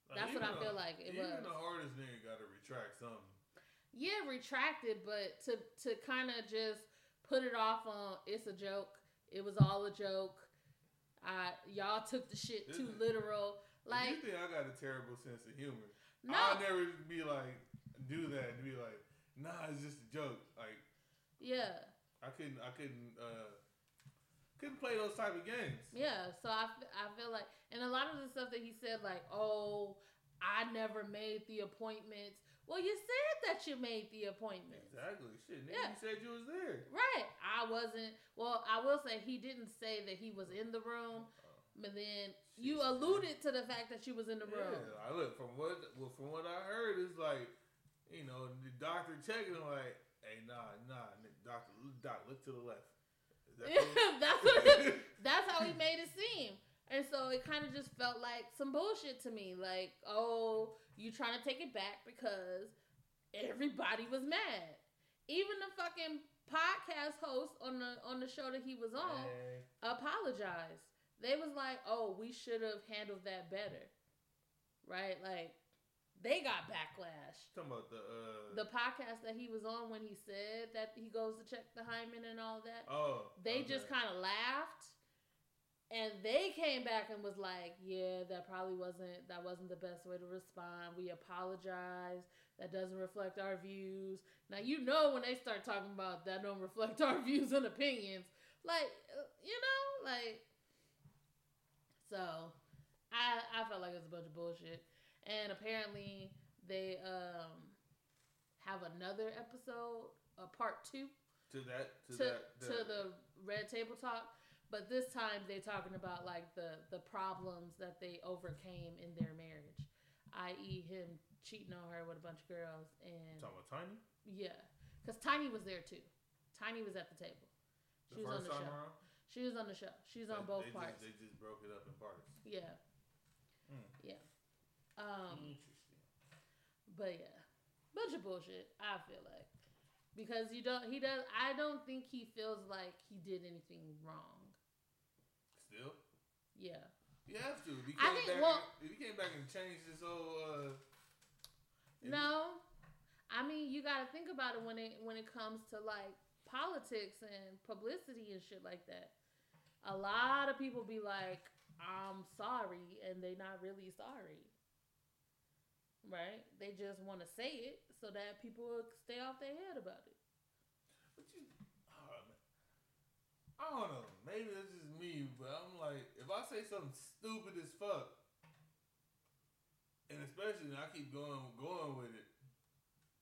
Like, that's what I feel a, like it even was. Even the hardest nigga got to retract something. Yeah, retract it, but to, to kind of just put it off on it's a joke. It was all a joke. I, y'all took the shit too Isn't, literal. Like, you think I got a terrible sense of humor? No. I'll never be like, do that and be like, nah, it's just a joke. Like, yeah, I couldn't, I couldn't, uh, couldn't play those type of games. Yeah, so I, I feel like, and a lot of the stuff that he said, like, oh, I never made the appointments Well, you said that you made the appointment. Exactly. Shit, nigga, yeah. You said you was there. Right. I wasn't. Well, I will say he didn't say that he was in the room, but then She's you alluded to the fact that she was in the yeah, room. I look from what well, from what I heard is like, you know, the doctor checking like, hey, nah, nah, doctor, doc, look to the left. That that's what it, that's how he made it seem. And so it kind of just felt like some bullshit to me. Like, oh, you trying to take it back because everybody was mad. Even the fucking podcast host on the on the show that he was on hey. apologized. They was like, oh, we should have handled that better. Right? Like, they got backlash. Talking about the uh... the podcast that he was on when he said that he goes to check the hymen and all that. Oh. They okay. just kind of laughed. And they came back and was like, yeah, that probably wasn't, that wasn't the best way to respond. We apologize. That doesn't reflect our views. Now, you know when they start talking about that don't reflect our views and opinions. Like, you know, like, so I I felt like it was a bunch of bullshit. And apparently they um have another episode, a part two. To that, to, to that. To, to the Red Table Talk. But this time they're talking about like the, the problems that they overcame in their marriage, that is, him cheating on her with a bunch of girls. And talking about Tiny? Yeah, because Tiny was there too. Tiny was at the table. She the was first on the time show. Around? She was on the show. She was like, on both they parts. Just, they just broke it up in parts. Yeah, mm. yeah. Um, Interesting. But yeah, bunch of bullshit. I feel like because you don't. He does. I don't think he feels like he did anything wrong. Still? Yeah. You have to. If he came, I think, back, well, if he came back and changed this whole... Uh, no. I mean, you got to think about it when it when it comes to, like, politics and publicity and shit like that. A lot of people be like, I'm sorry, and they not really sorry. Right? They just want to say it so that people stay off their head about it. But you... I don't know. Maybe that's just me, but I'm like, if I say something stupid as fuck, and especially I keep going going with it,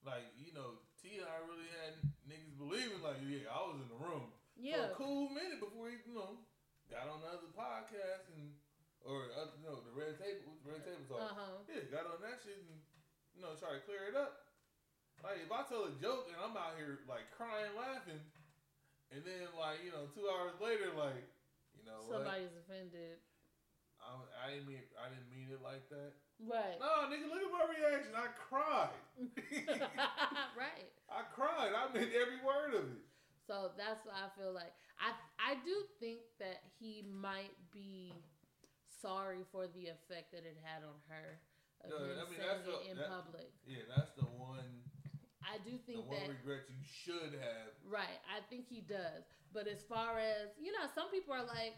like, you know, T I really had niggas believing, like, yeah, I was in the room yeah. for a cool minute before he, you know, got on the other podcast and, or, uh, you know, the Red Table, Red Table Talk. Uh-huh. Yeah, got on that shit and, you know, try to clear it up. Like, if I tell a joke and I'm out here, like, crying, laughing, and then, like, you know, two hours later, like, you know, somebody's like, offended. I'm, I didn't mean, I didn't mean it like that. Right. No, nigga, look at my reaction. I cried. Right. I cried. I meant every word of it. So that's what I feel like. I I do think that he might be sorry for the effect that it had on her. No, I mean that's the, in that, public. Yeah, that's the one. I do think the one that regret you should have. Right, I think he does. But as far as, you know, some people are like,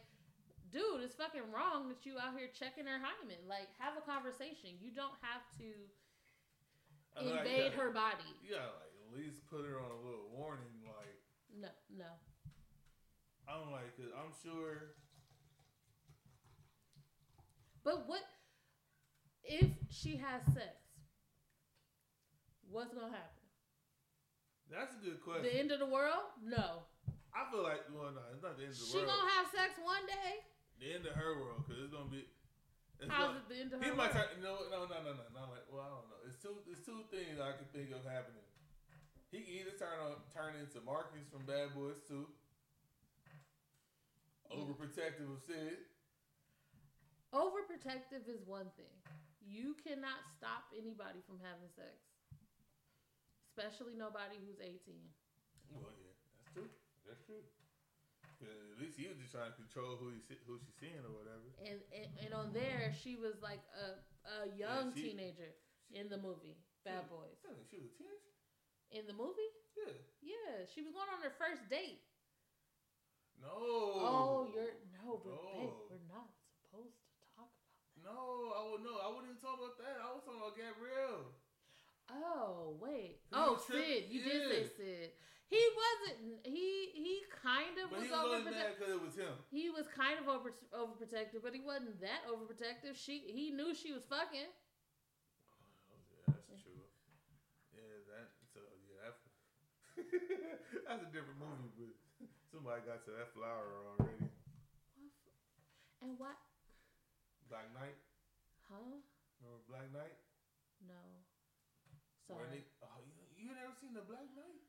dude, it's fucking wrong that you out here checking her hymen. Like, have a conversation. You don't have to I mean, invade gotta, her body. You gotta, like, at least put her on a little warning. Like, no, no. I'm like, cause I'm sure. But what if she has sex? What's gonna happen? That's a good question. The end of the world? No. I feel like, well, no, it's not the end of the she world. She gonna have sex one day? The end of her world, because it's gonna be. It's How's gonna, it the end of her he world? Might try, no, no, no, no, no, no. Like, well, I don't know. It's two. It's two things I can think of happening. He can either turn on, turn into Marcus from Bad Boys Two, overprotective of Sid. Overprotective is one thing. You cannot stop anybody from having sex. Especially nobody who's eighteen. Well, yeah, that's true. That's true. At least he was just trying to control who he who she's seeing or whatever. And and, and on there, she was like a a young yeah, she, teenager she, in the movie Bad she, Boys. I think she was a teenager in the movie. Yeah. Yeah, she was going on her first date. No. Oh, you're no, but no. Babe, we're not supposed to talk about that. No, I would no, I wouldn't even talk about that. I was talking about Gabrielle. Oh, wait. Oh, Sid. You yeah. did say Sid. He wasn't. He he kind of but was overprotective. He was over prote- it was him. He was kind of over overprotective, but he wasn't that overprotective. She he knew she was fucking. Oh, yeah, that's true. That's a different movie, but somebody got to that flower already. What f- and what? Black Knight? Huh? Remember Black Knight? No. Sorry. They, oh, you, you never seen The Black Knight?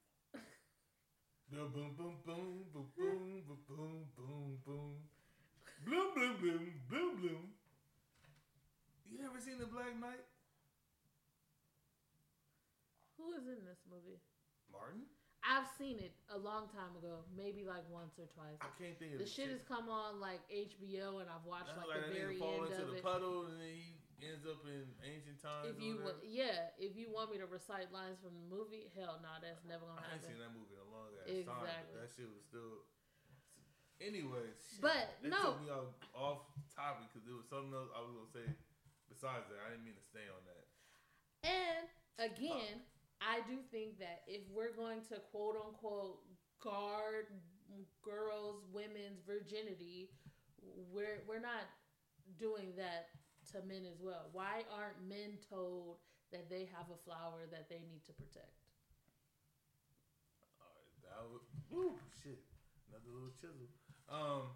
Boom, boom, boom, boom, boom, boom, boom, boom, boom, boom. Bloom, bloom, bloom, bloom, bloom. You never seen The Black Knight? Who is in this movie? Martin? I've seen it a long time ago. Maybe like once or twice. I can't think of it. The shit has come on like H B O and I've watched like, like the very end of it. Fall into the puddle and then he ends up in ancient times. If you w- yeah, if you want me to recite lines from the movie, hell no, nah, that's never gonna happen. I ain't seen that movie in a long ass exactly. time. But that shit was still. Anyway, shit, but that no. took me off, off topic because there was something else I was gonna say. Besides that, I didn't mean to stay on that. And again. Huh. I do think that if we're going to quote unquote guard girls, women's virginity, we're we're not doing that to men as well. Why aren't men told that they have a flower that they need to protect? All right, that was ooh shit, another little chisel. Um,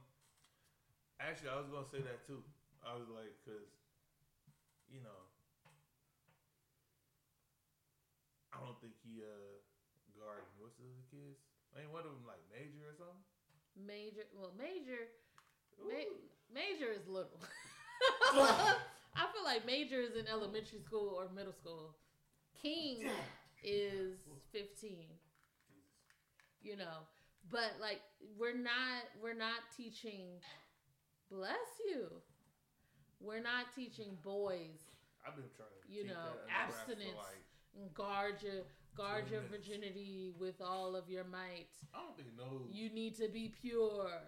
actually, I was gonna say that too. I was like, cause you know. I don't think he uh guards most of the kids. I mean, one of them like Major or something. Major, well, Major, ma- Major is little. I feel like Major is in elementary school or middle school. King is fifteen. Jesus. You know, but like we're not we're not teaching. Bless you. We're not teaching boys. I've been trying to. You teach know, that abstinence. And guard your guard your virginity with all of your might. I don't think no. You need to be pure.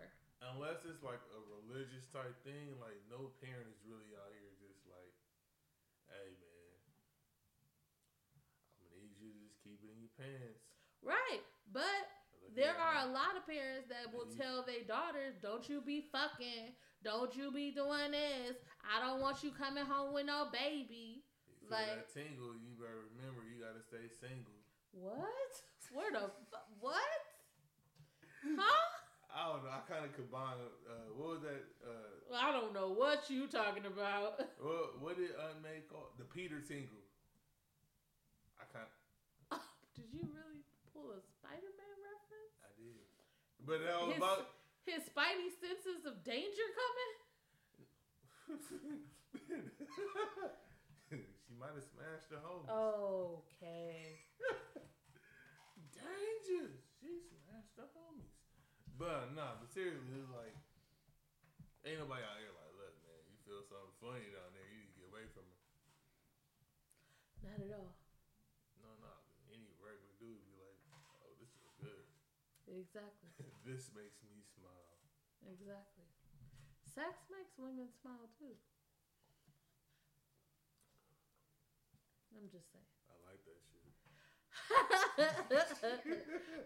Unless it's like a religious type thing, like no parent is really out here just like, hey man, I'm gonna need you to just keep it in your pants. Right, but there are a lot of parents that will tell their daughters, don't you be fucking, don't you be doing this, I don't want you coming home with no baby. If you like, got a tingle, you better remember you gotta stay single. What? Where the fuck? What? Huh? I don't know. I kind of combined. Uh, what was that? Uh, I don't know what you talking about. What, what did Aunt May call the Peter tingle? I kind. Oh, did you really pull a Spider-Man reference? I did, but that was his, about his spidey senses of danger coming. She might have smashed the hoes. Okay. Dangerous. She smashed the homies. But nah, but seriously, it's like ain't nobody out here like, look, man, you feel something funny down there, you need to get away from it. Not at all. No, no. Any regular dude would be like, oh, this is good. Exactly. This makes me smile. Exactly. Sex makes women smile too. I'm just saying. I like that shit.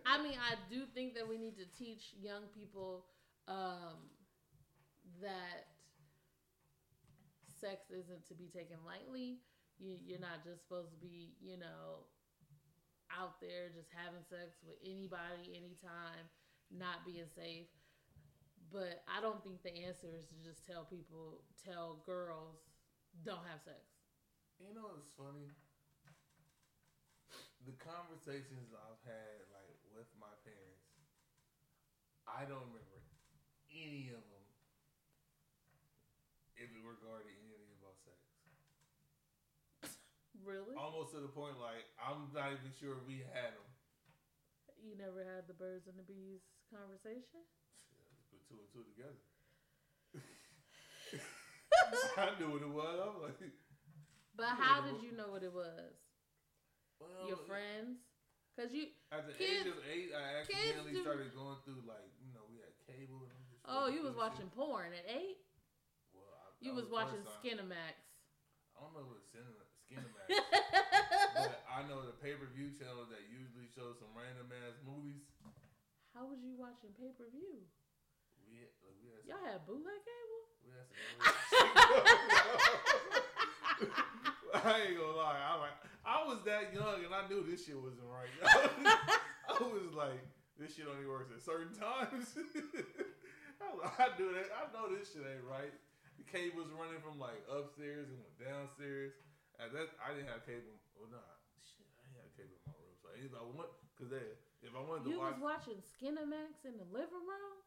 I mean, I do think that we need to teach young people um, that sex isn't to be taken lightly. You, you're not just supposed to be, you know, out there just having sex with anybody, anytime, not being safe. But I don't think the answer is to just tell people, tell girls, don't have sex. You know what's funny? The conversations I've had, like, with my parents, I don't remember any of them if it regarded anything about sex. Really? Almost to the point, like, I'm not even sure we had them. You never had the birds and the bees conversation? Yeah, let's put two and two together. I knew what it was. I was like... But how did you know what it was? Well, your friends? Cause you at the kids, age of eight, I accidentally do, started going through like you know we had cable. And just oh, you was watching shit. Porn at eight? Well, I, you I was, was watching Skinamax. I don't know what Skinamax. But I know the pay-per-view channel that usually shows some random ass movies. How was you watching pay-per-view? We, had, like, we had y'all some, had bootleg cable. We had some. I ain't gonna lie. I, like, I was that young and I knew this shit wasn't right. I was like, this shit only works at certain times. I do that. I know this shit ain't right. The cable was running from like upstairs and went downstairs. At that, I didn't have cable. Well, nah, shit, I didn't have cable in my room. So if I want, cause they, if I wanted to you watch, you was watching Skinamax in the living room.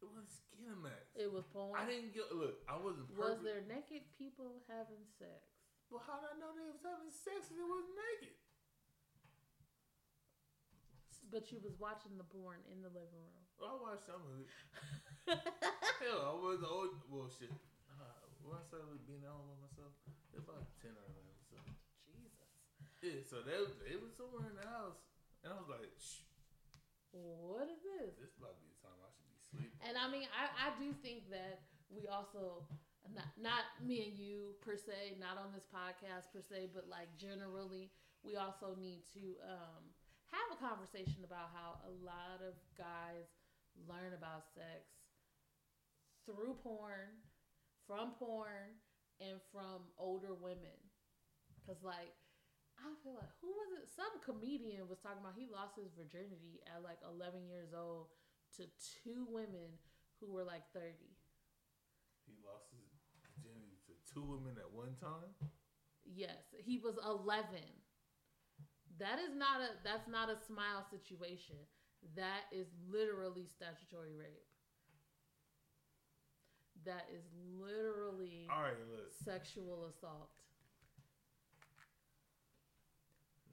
It wasn't Skinamax. It was porn. I didn't get look. I wasn't. Was perfect. There naked people having sex? Well, how did I know they was having sex if it was naked? But you was watching the porn in the living room. Well, I watched some of it. Hell, I was the old well shit. Uh, when I started being at home by myself, it was like ten or eleven. So Jesus. Yeah, so they it was somewhere in the house, and I was like, shh. What is this? This might be the time I should be sleeping. And I mean, I, I do think that we also not not me and you per se, not on this podcast per se, but like generally, we also need to. Um, have a conversation about how a lot of guys learn about sex through porn, from porn, and from older women. Because, like, I feel like, who was it? Some comedian was talking about he lost his virginity at, like, eleven years old to two women who were, like, thirty. He lost his virginity to two women at one time? Yes. He was eleven. That is not a that's not a smile situation. That is literally statutory rape. That is literally all right, look. Sexual assault.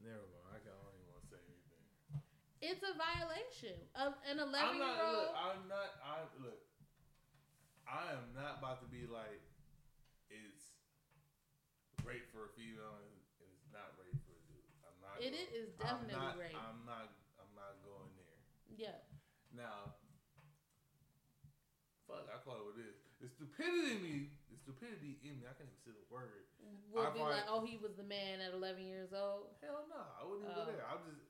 Never mind. I don't even want to say anything. It's a violation of an eleven year old. I'm not. I look. I am not about to be like it's rape for a female and it's not rape. It is definitely rape. I'm not. I'm not going there. Yeah. Now, fuck. I call it what it is. The stupidity in me. The stupidity in me. I can't even say the word. Would be like, oh, he was the man at eleven years old. Hell no. I wouldn't even go there. I'm just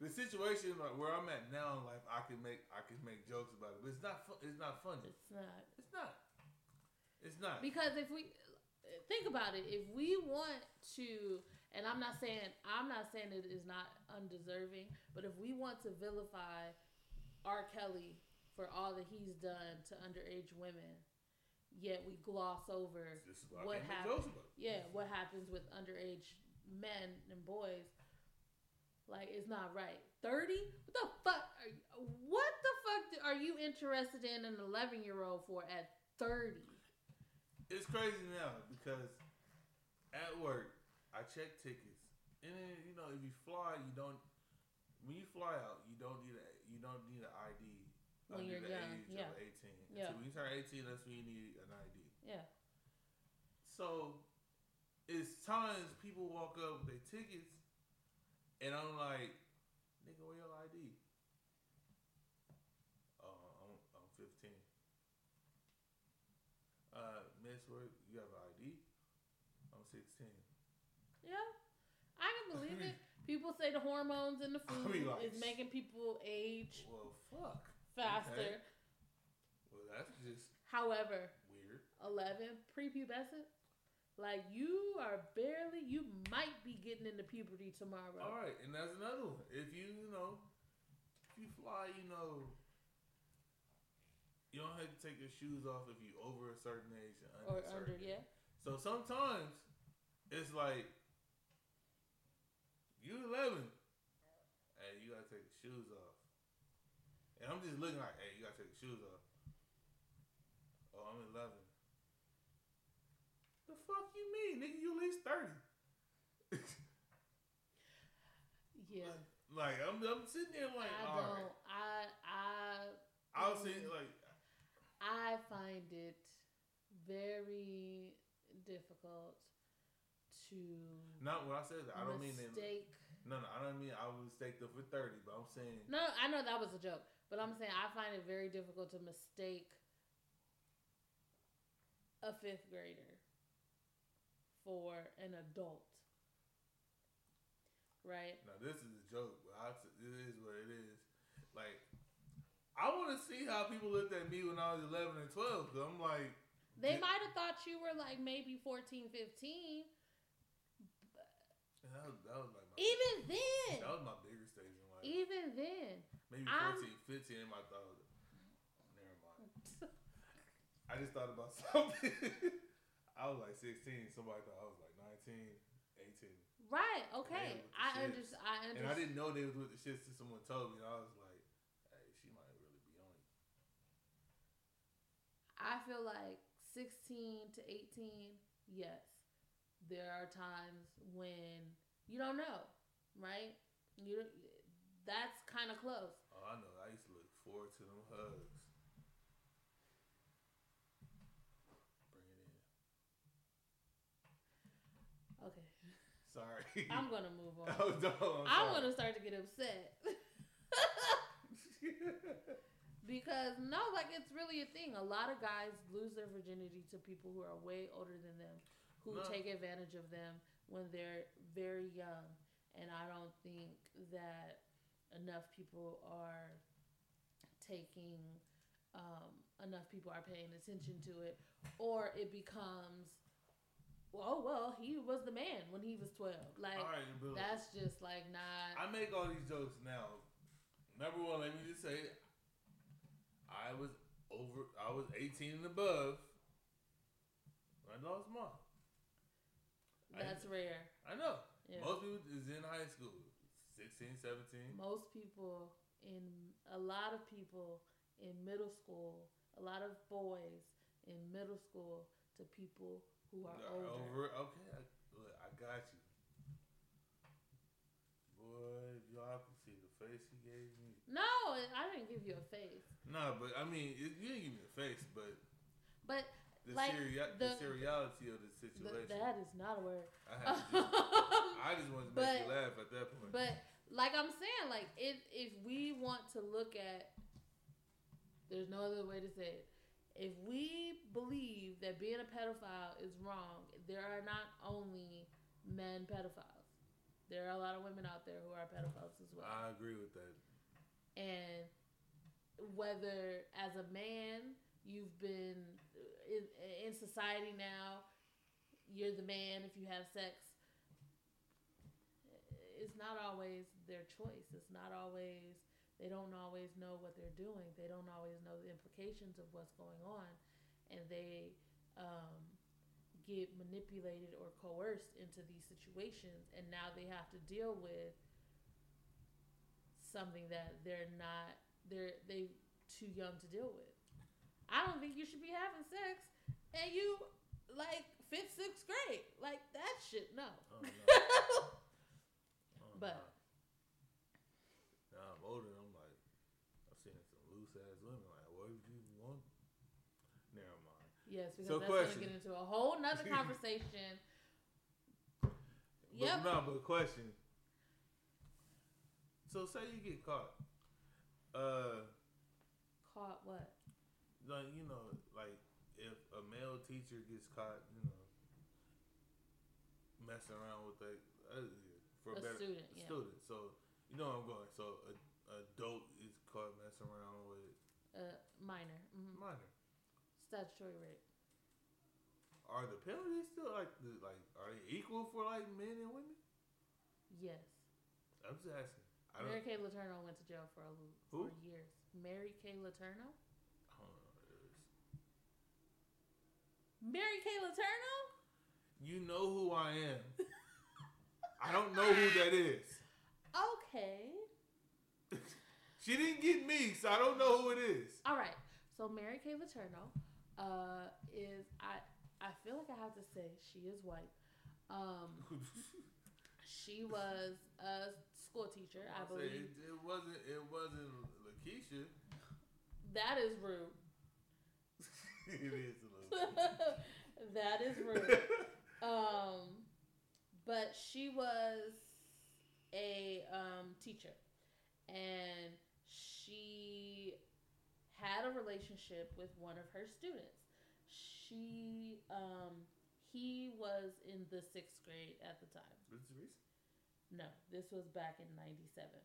the situation like where I'm at now in life. I can make. I can make jokes about it, but it's not. Fu- it's not funny. It's not. It's not. It's not. Because if we think about it, if we want to. And I'm not saying I'm not saying it is not undeserving, but if we want to vilify R. Kelly for all that he's done to underage women, yet we gloss over what happens. Yeah, what happens with underage men and boys? Like it's not right. Thirty? What the fuck? Are you, what the fuck are you interested in an eleven-year-old for at thirty? It's crazy now because at work. I check tickets, and then you know if you fly, you don't. When you fly out, you don't need a you don't need an I D when under you're the young. Age yeah. of eighteen. Yeah. So when you turn eighteen, that's when you need an I D. Yeah. So, it's times people walk up with their tickets, and I'm like, "Nigga, where your I D?" Uh, I'm I'm fifteen. Uh, Miss, where you have an I D? I'm sixteen. Yeah, I can believe it. People say the hormones in the food I mean, like, is making people age well, fuck. Faster. Okay. Well, that's just however weird. eleven prepubescent, like you are barely. You might be getting into puberty tomorrow. All right, and that's another one. If you you know, if you fly, you know, you don't have to take your shoes off if you over a certain age and under or a certain under. Age. Yeah. So sometimes it's like. You eleven. Hey, you gotta take the shoes off. And I'm just looking like, hey, you gotta take the shoes off. Oh, I'm eleven. The fuck you mean, nigga? You at least thirty. Yeah. Like, like I'm, I'm sitting there like, I all don't. Right. I I. I was sitting like. I find it very difficult. Not what I said. I don't mean mistake. No, no, I don't mean I would mistake them for thirty. But I'm saying no. I know that was a joke, but I'm saying I find it very difficult to mistake a fifth grader for an adult. Right? Now this is a joke, but I, it is what it is. Like I want to see how people looked at me when I was eleven and twelve. Cause I'm like, they might have thought you were like maybe fourteen, fifteen. that was, that was like my even biggest, then. That was my biggest stage in life. Even then, maybe fourteen, fifteen in my thought. Never mind. I just thought about something. I was like sixteen. Somebody thought I was like nineteen, eighteen. Right. Okay. I understand. I understand. And I didn't know they was with the shit till someone told me. And I was like, "Hey, she might really be on it." I feel like sixteen to eighteen. Yes, there are times when you don't know, right? You don't, that's kind of close. Oh, I know. I used to look forward to them hugs. Sorry. I'm gonna move on. Oh, no, I'm, I'm gonna start to get upset because no, like it's really a thing. A lot of guys lose their virginity to people who are way older than them, who no. take advantage of them when they're very young. And I don't think that enough people are taking, um, enough people are paying attention to it, or it becomes. Oh, well, he was the man when he was twelve. Like, all right, but that's just, like, not... I make all these jokes now. Number one, let me just say, I was over... I was eighteen and above when I lost mom. That's I, rare. I know. Yeah. Most people is in high school. sixteen, seventeen. Most people in... A lot of people in middle school, a lot of boys in middle school to people... who are older. Over, okay, I, look, I got you. Boy, if y'all can see the face you gave me. No, I didn't give you a face. No, but I mean, it, you didn't give me a face, but. But the like seri- the, the seriality of the situation. The, that is not a word. I, had to just, I just wanted to but, make you laugh at that point. But like I'm saying, like if if we want to look at, there's no other way to say it. If we believe that being a pedophile is wrong, there are not only men pedophiles. There are a lot of women out there who are pedophiles as well. I agree with that. And whether as a man, you've been in, in society now, you're the man if you have sex. It's not always their choice. It's not always... They don't always know what they're doing. They don't always know the implications of what's going on. And they um, get manipulated or coerced into these situations. And now they have to deal with something that they're not, they're they too young to deal with. I don't think you should be having sex and you, like, fifth, sixth grade. Like, that shit, no. Oh, no. Oh, but. Now I'm older. Yes, because so that's going to get into a whole nother conversation. Yep. But no, but question. So say you get caught. Uh, caught what? Like, you know, like if a male teacher gets caught, you know, messing around with a uh, for a, a better student, a yeah. student. So you know where I'm going. So a adult is caught messing around with a minor. Mm-hmm. Minor. Statutory rape. Are the penalties still like the, like are they equal for like men and women? Yes. I'm just asking. I Mary Kay Letourneau went to jail for a little, for years. Mary Kay Letourneau. I don't know who it is. Mary Kay Letourneau. You know who I am. I don't know who that is. Okay. She didn't get me, so I don't know who it is. All right. So Mary Kay Letourneau. Uh, is I I feel like I have to say she is white. Um, she was a school teacher, I, I believe. It, it wasn't it wasn't Lakeisha. That is rude. It is a little. That is rude. um, but she was a um teacher, and she had a relationship with one of her students. She, um, he was in the sixth grade at the time. Was this recent? No, this was back in ninety-seven.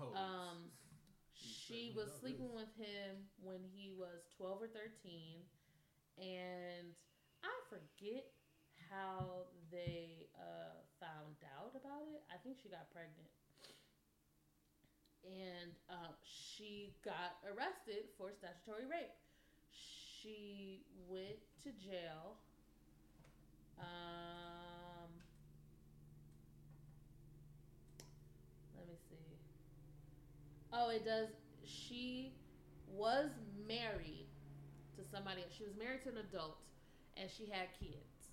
Oh. Um, she was sleeping with him when he was twelve or thirteen, and I forget how they uh, found out about about it. I think she got pregnant. And uh, she got arrested for statutory rape. She went to jail. Um, let me see. Oh, it does. She was married to somebody. She was married to an adult, and she had kids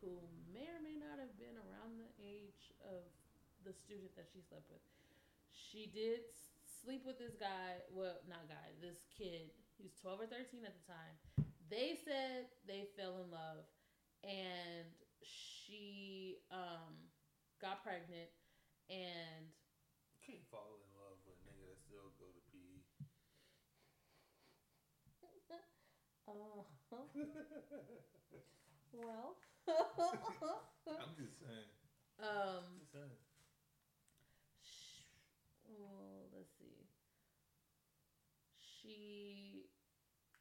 who may or may not have been around the age of the student that she slept with. She did sleep with this guy. Well, not guy. This kid. He was twelve or thirteen at the time. They said they fell in love. And she um, got pregnant. And you can't fall in love with a nigga that still go to P E. uh-huh. Well. I'm just saying. Um, I'm just saying. Sh- well, let's see. She,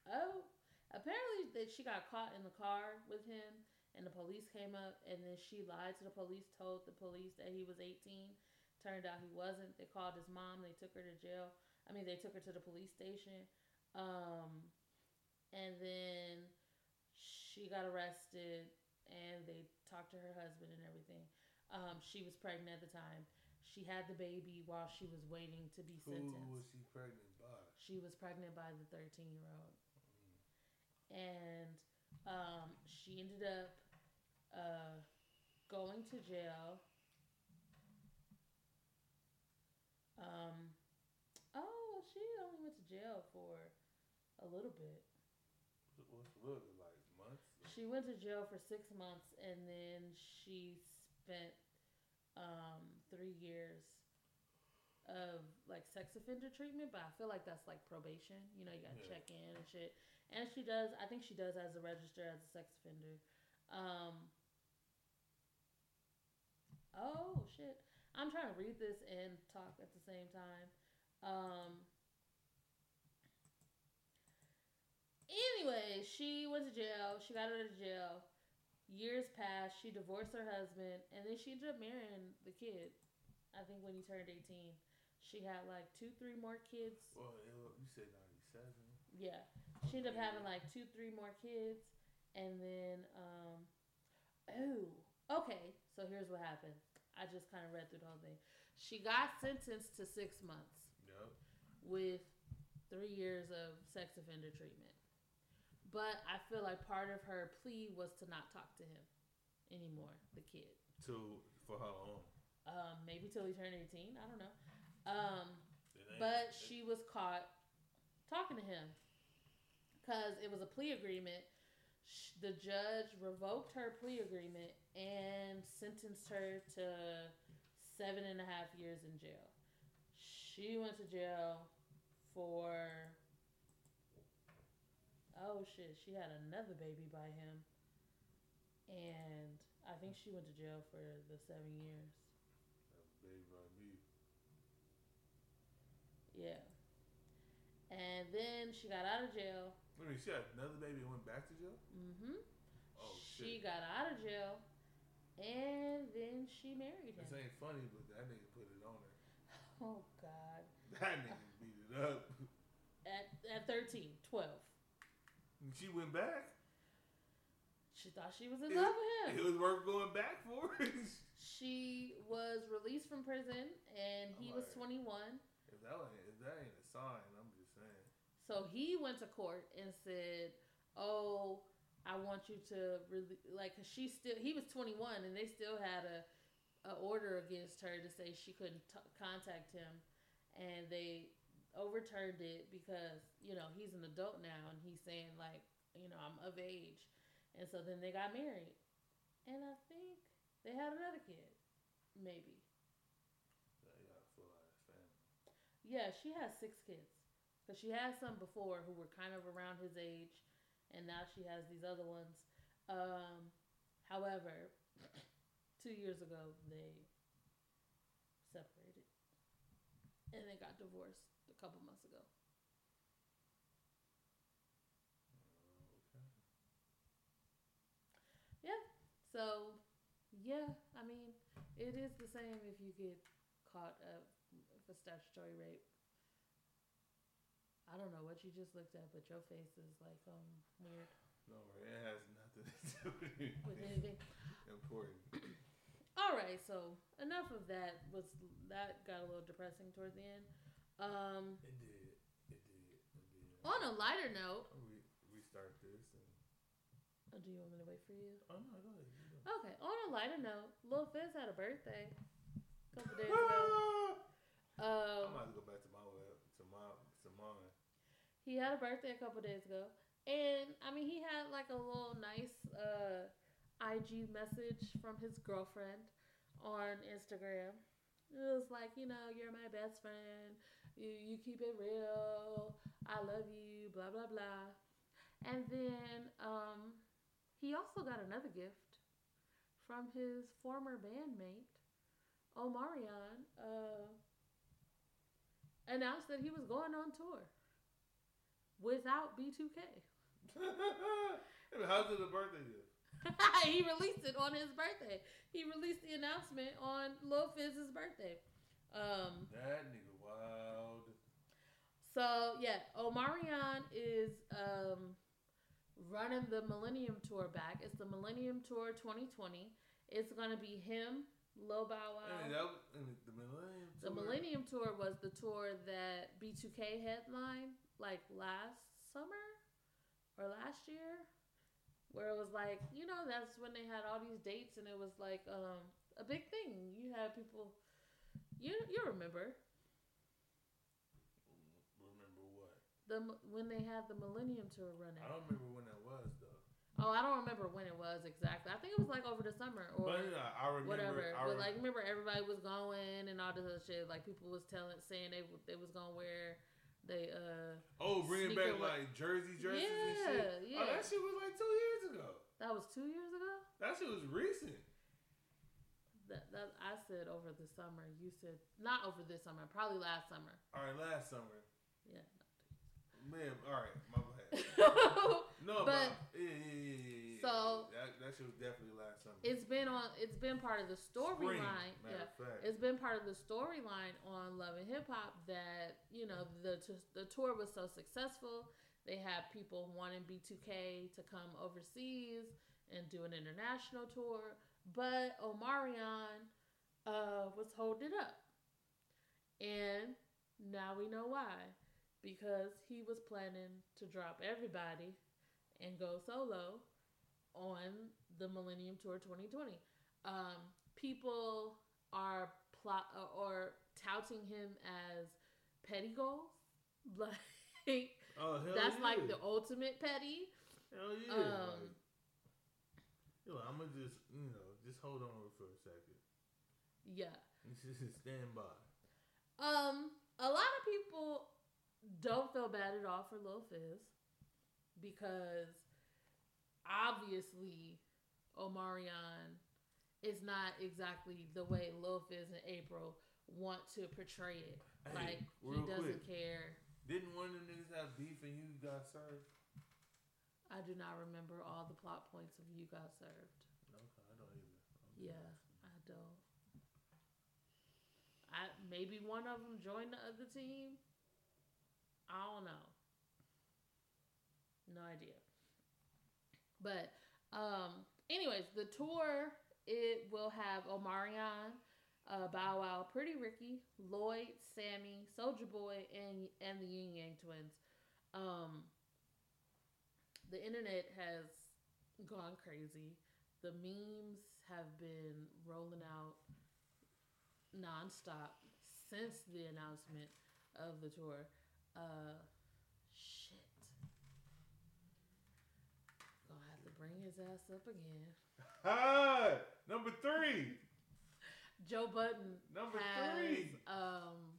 oh, apparently that she got caught in the car with him, and the police came up, and then she lied to the police, told the police that he was eighteen. Turned out he wasn't. They called his mom. They took her to jail. I mean, they took her to the police station. Um, and then she got arrested, and they talked to her husband and everything. Um, she was pregnant at the time. She had the baby while she was waiting to be sentenced. Who was she pregnant by? She was pregnant by the thirteen-year-old. Mm. And um, she ended up uh, going to jail. Um, oh, she only went to jail for a little bit. What's a little bit, like months? She went to jail for six months, and then she spent... Um, three years of like sex offender treatment, but I feel like that's like probation. You know, you gotta yeah. check in and shit. And she does. I think she does as a register as a sex offender. Um, oh shit! I'm trying to read this and talk at the same time. Um, anyway, she went to jail. She got out of jail. Years passed, she divorced her husband, and then she ended up marrying the kid. I think when he turned eighteen. She had like two, three more kids. Well, you said ninety-seven. Yeah. She ended up having like two, three more kids, and then, um, oh, okay, so here's what happened. I just kind of read through the whole thing. She got sentenced to six months. Yep. With three years of sex offender treatment. But I feel like part of her plea was to not talk to him anymore, the kid. To, for how long? Um, maybe till he turned eighteen. I don't know. Um, but it. She was caught talking to him because it was a plea agreement. The judge revoked her plea agreement and sentenced her to seven and a half years in jail. She went to jail for... Oh, shit, she had another baby by him. And I think she went to jail for the seven years. That baby by me. Yeah. And then she got out of jail. Wait a minute, she had another baby and went back to jail? Mm-hmm. Oh, shit. She got out of jail, and then she married him. This ain't funny, but that nigga put it on her. Oh, God. That nigga beat it up. At, at thirteen, twelve. She went back. She thought she was in it, love with him. It was worth going back for it. She was released from prison, and he like, was twenty-one. If that, if that ain't a sign, I'm just saying. So he went to court and said, "Oh, I want you to really like." Cause she still, he was twenty-one, and they still had a, a order against her to say she couldn't t- contact him, and they. Overturned it because, you know, he's an adult now and he's saying like, you know, I'm of age. And so then they got married. And I think they had another kid. Maybe. They got a full ass family. Yeah, she has six kids. Because she had some before who were kind of around his age. And now she has these other ones. Um, however, two years ago, they separated. And they got divorced a couple months ago. Okay. Yeah. So, yeah. I mean, It is the same if you get caught up for statutory rape. I don't know what you just looked at, but your face is like um weird. No, it has nothing to do with anything. With anything. Important. All right, so enough of that. Was that got a little depressing toward the end? Um, it did. It did. It did. On a lighter note, we we start this. And... Oh, do you want me to wait for you? Oh no, go ahead. Go. Okay. On a lighter note, Lil Fizz had a birthday a couple days ago. um, I might go back to my web to my to mine. He had a birthday a couple days ago. And, I mean, he had, like, a little nice uh, I G message from his girlfriend on Instagram. It was like, you know, you're my best friend. You, you keep it real. I love you, blah, blah, blah. And then um, he also got another gift from his former bandmate, Omarion, uh, announced that he was going on tour without B two K. How's it a birthday gift? He released it on his birthday. He released the announcement on Lil Fizz's birthday. Um, that nigga wild. So, yeah, Omarion is um, running the Millennium Tour back. It's the Millennium Tour twenty twenty. It's going to be him, Lil Bow Wow. And that was, and the Millennium Tour. The Millennium Tour was the tour that B two K headlined, like, last summer or last year, where it was like, you know, that's when they had all these dates, and it was like um, a big thing. You had people, you you remember. Remember what? The when they had the Millennium Tour running. I don't remember when that was, though. Oh, I don't remember when it was exactly. I think it was like over the summer or but, uh, I remember, whatever. I remember. But like, remember everybody was going and all this other shit. Like people was telling, saying they they was gonna wear. They uh oh, bringing back like Jersey jerseys yeah, and shit. Yeah. Oh, that shit was like two years ago. That was two years ago. That shit was recent. That that I said over the summer. You said not over this summer. Probably last summer. All right, last summer. Yeah. Man, all right, my bad. No, but my, yeah, yeah, yeah, yeah. So that, that shit was definitely last summer. It's been on. It's been part of the storyline. Yeah, it's been part of the storyline on Love and Hip Hop that you know the t- the tour was so successful. They had people wanting B two K to come overseas and do an international tour, but Omarion uh, was holding it up, and now we know why. Because he was planning to drop everybody and go solo on the Millennium Tour twenty twenty. Um, people are plot or touting him as petty goals. Like oh, hell that's yeah. Like the ultimate petty. Hell yeah! Um, like, yo, I'm gonna just you know just hold on for a second. Yeah. Just stand by. Um, a lot of people. Don't feel bad at all for Lil Fizz because obviously Omarion is not exactly the way Lil Fizz and April want to portray it. Hey, like, he doesn't quick. care. Didn't one of them niggas have beef and you got served? I do not remember all the plot points of you got served. No, I don't either. I'm yeah, I don't. I maybe one of them joined the other team. I don't know. No idea. But um, anyways, the tour, it will have Omarion, uh, Bow Wow, Pretty Ricky, Lloyd, Sammy, Soulja Boy, and and the Yin Yang Twins. Um, the internet has gone crazy. The memes have been rolling out nonstop since the announcement of the tour. Uh, shit. Gonna have to bring his ass up again. Ah, number three. Joe Budden number has, three. Um,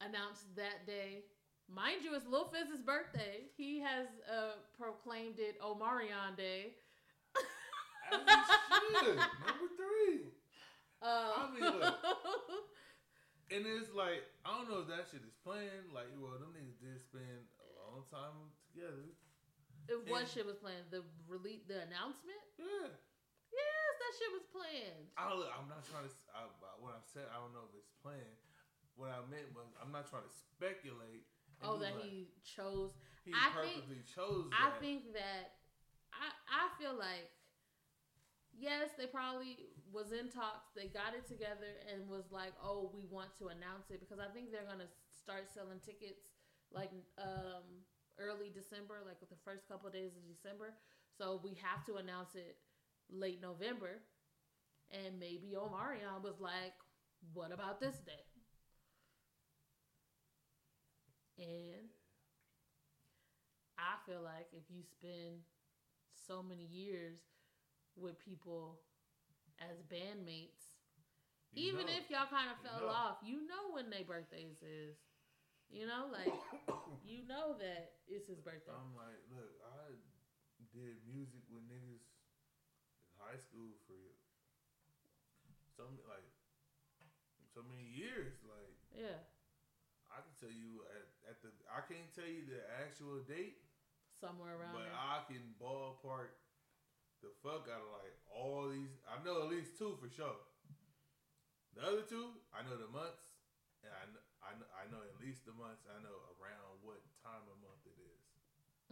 announced that day. Mind you, it's Lil Fizz's birthday. He has uh proclaimed it Omarion Day. I mean, shit. Number three. Um, I mean, look. And it's like, I don't know if that shit is playing. Like, well, them niggas did spend a long time together. If what shit was playing? The release, the announcement? Yeah. Yes, that shit was planned. I, I'm not trying to. I, what I said, I don't know if it's planned. What I meant was, I'm not trying to speculate. Oh, that like, he chose. He I purposely think, chose. That. I think that. I I feel like. Yes, they probably was in talks. They got it together and was like, "Oh, we want to announce it," because I think they're gonna start selling tickets like um, early December, like with the first couple of days of December. So we have to announce it late November, and maybe Omarion was like, "What about this day?" And I feel like if you spend so many years with people as bandmates, you even know. If y'all kind of fell you know. off, you know when their birthdays is. You know, like, you know that it's his birthday. I'm like, look, I did music with niggas in high school for so many, like, so many years. Like, yeah, I can tell you at, at the, I can't tell you the actual date. Somewhere around. But there. I can ballpark the fuck out of like all these. I know at least two for sure. The other two, I know the months, and I know, I know, I know at least the months. I know around what time of month it is.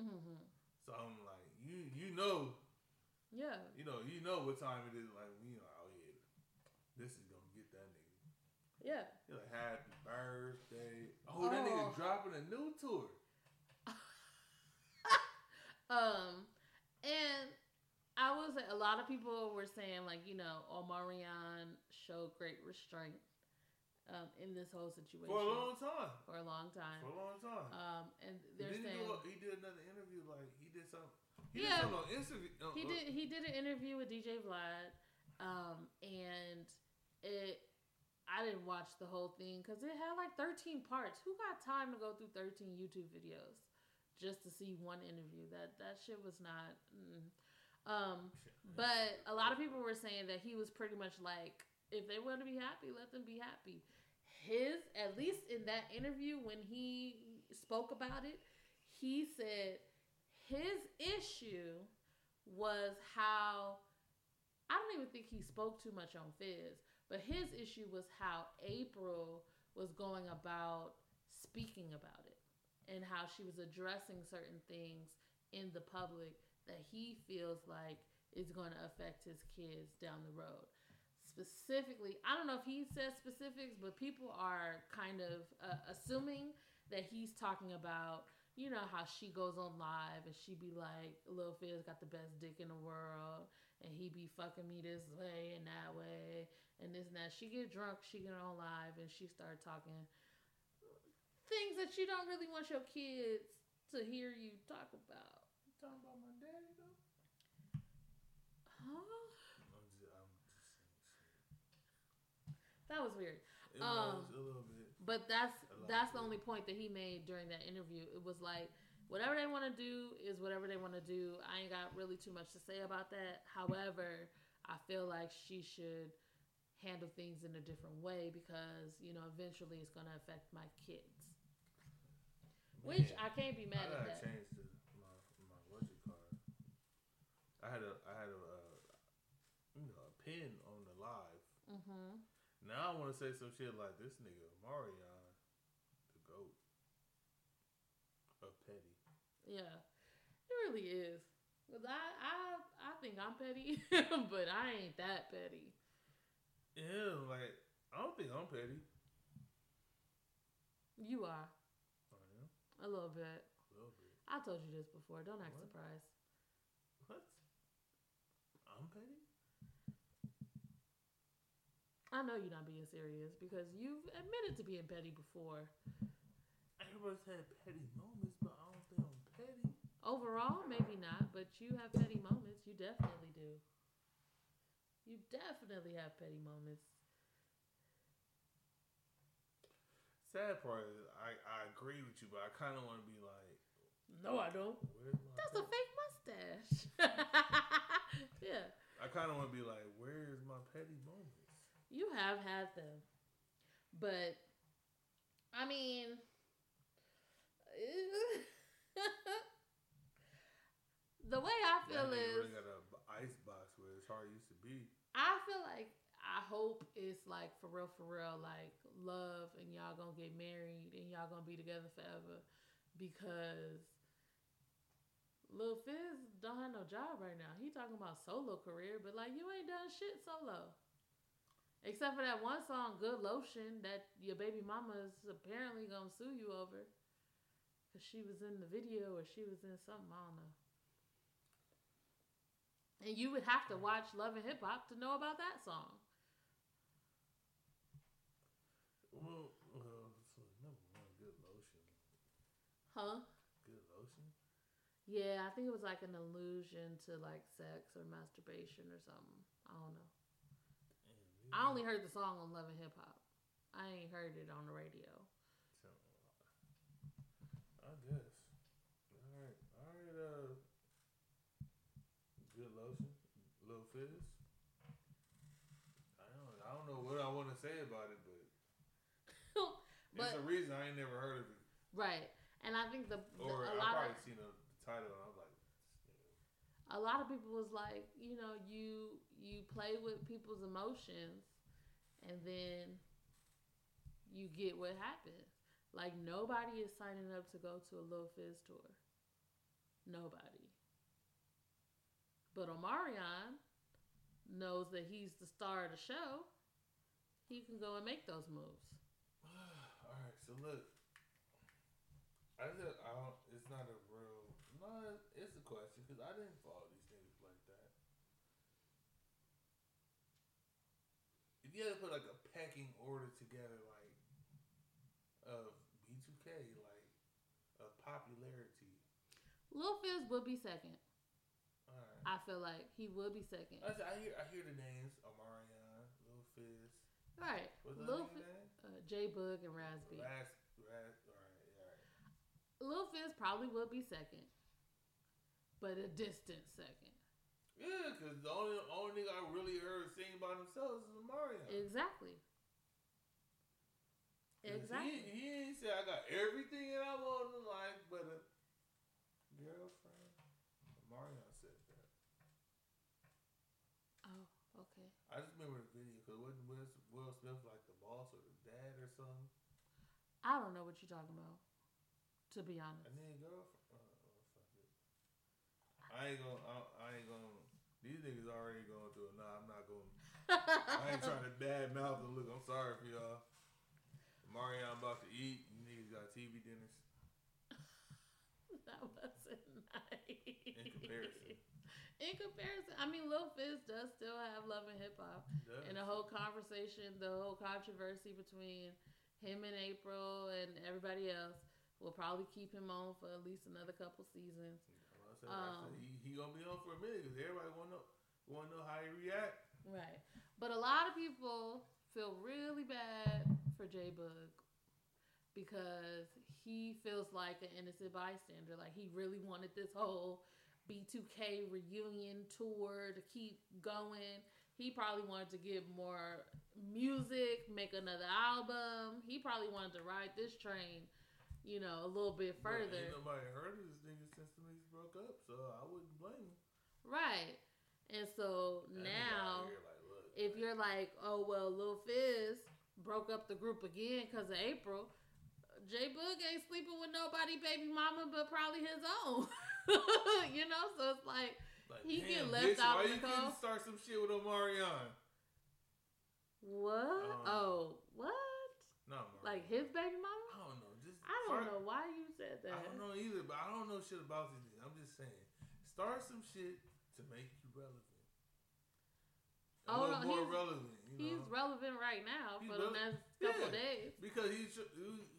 Mm-hmm. So I'm like, you, you know, yeah, you know, you know what time it is. Like, you know, oh yeah, this is gonna get that nigga. Yeah. You're like, happy birthday! Oh, oh. That nigga dropping a new tour. um, and. I was a lot of people were saying, like, you know, Omarion showed great restraint um, in this whole situation for a long time. For a long time. For a long time. Um, and they're saying he, do, he did another interview, like he did something. He yeah, did something on Instagram. No, he look. did. He did an interview with D J Vlad, um, and it. I didn't watch the whole thing because it had like thirteen parts. Who got time to go through thirteen YouTube videos just to see one interview? That that shit was not. Mm. Um, but a lot of people were saying that he was pretty much like, if they want to be happy, let them be happy. His, at least in that interview, when he spoke about it, he said his issue was how, I don't even think he spoke too much on Fizz, but his issue was how April was going about speaking about it and how she was addressing certain things in the public that he feels like is going to affect his kids down the road. Specifically, I don't know if he says specifics, but people are kind of uh, assuming that he's talking about, you know, how she goes on live and she be like, Lil Fizz got the best dick in the world, and he be fucking me this way and that way, and this and that. She get drunk, she get on live, and she start talking things that you don't really want your kids to hear you talk about. Talking about my daddy though? Huh? I'm just, I'm just saying shit. That was weird. It um, was a little bit. But that's that's the only point that he made during that interview. It was like, whatever they want to do is whatever they want to do. I ain't got really too much to say about that. However, I feel like she should handle things in a different way because, you know, eventually it's going to affect my kids. Man, which I can't be mad I gotta at that. Change the- I had a, I had a, uh, you know, a pin on the live. Mm-hmm. Now I want to say some shit like this nigga Omarion, the goat of petty. Yeah, it really is. Cause I, I, I think I'm petty, but I ain't that petty. Yeah, like I don't think I'm petty. You are. I am. A little bit. A little bit. I told you this before. Don't act what? surprised. What? I'm petty? I know you're not being serious because you've admitted to being petty before. Everybody's had petty moments, but I don't think I'm petty. Overall, maybe not, but you have petty moments. You definitely do. You definitely have petty moments. Sad part is I, I agree with you, but I kind of want to be like, no, I don't. That's pet? a fake mustache. Yeah. I kind of want to be like, where's my petty moments? You have had them. But, I mean, the way I feel is. You really got an ice box where it's hard used to be. hope it's like for real, for real, like love, and y'all gonna get married and y'all gonna be together forever, because Lil Fizz don't have no job right now. He talking about solo career, but like you ain't done shit solo. Except for that one song, Good Lotion, that your baby mama's apparently gonna sue you over. Because she was in the video or she was in something, I don't know. And you would have to watch Love and Hip Hop to know about that song. Well, well number one, Good Lotion. Huh? Good Lotion? Yeah, I think it was like an allusion to like sex or masturbation or something. I don't know. I only heard the song on Love and Hip Hop. I ain't heard it on the radio. I guess. All right. All right. Uh, Good Lotion. Lil Fizz. I don't, I don't know what I want to say about it, but, but there's a reason I ain't never heard of it. Right. And I think the... the or a I lot probably of, seen the title and I'm like... A lot of people was like, you know, you you play with people's emotions and then you get what happens. Like, nobody is signing up to go to a Lil Fizz tour. Nobody. But Omarion knows that he's the star of the show. He can go and make those moves. All right, so look. I just, I don't, it's not a real, no, it's a question, because I didn't follow these things like that. If you had to put, like, a pecking order together, like, of B two K, like, of popularity. Lil Fizz would be second. All right. I feel like he would be second. I, I hear I hear the names, Omarion, Lil Fizz. All right. What's the Lil Fizz, uh, J-Boog and Razz B. Razz, Razz, all right. Lil Fizz probably would be second, but a distant second. Yeah, because the only only thing I really heard singing by themselves is Mario. Exactly. Exactly. He, he ain't say I got everything that I want in life, but a girlfriend. Mario said that. Oh, okay. I just remember the video because wasn't Willow Smith like the boss or the dad or something? I don't know what you're talking about. To be honest, I need a girlfriend. Oh, fuck it. I ain't gonna. I, I ain't gonna. These niggas already going through it. Nah, I'm not gonna. I ain't trying to bad mouth the look. I'm sorry for y'all. Mario, I'm about to eat. You niggas got T V dinners. That wasn't nice. In comparison. In comparison, I mean, Lil Fizz does still have Love and Hip Hop, and the whole conversation, the whole controversy between him and April and everybody else. We'll probably keep him on for at least another couple seasons. I said, um, I said, he, he gonna be on for a minute because everybody wanna know, wanna know how he react. Right, but a lot of people feel really bad for J-Boog because he feels like an innocent bystander. Like he really wanted this whole B two K reunion tour to keep going. He probably wanted to give more music, make another album. He probably wanted to ride this train. You know, a little bit further. Well, ain't nobody heard of this nigga since the niggas broke up, so I wouldn't blame him. Right. And so and now, here, like, look, if like, you're like, oh, well, Lil Fizz broke up the group again because of April, J-Boog ain't sleeping with nobody baby mama but probably his own. You know, so it's like, like he damn, get left bitch, out of the cold. Why you couldn't start some shit with Omarion? What? Um, oh, what? No, like his baby mama? I don't know. Just I don't start, know why you said that. I don't know either, but I don't know shit about this. I'm just saying, start some shit to make you relevant. Oh no, more he's, relevant. You know? He's relevant right now he's for relevant. the next couple yeah, days because he's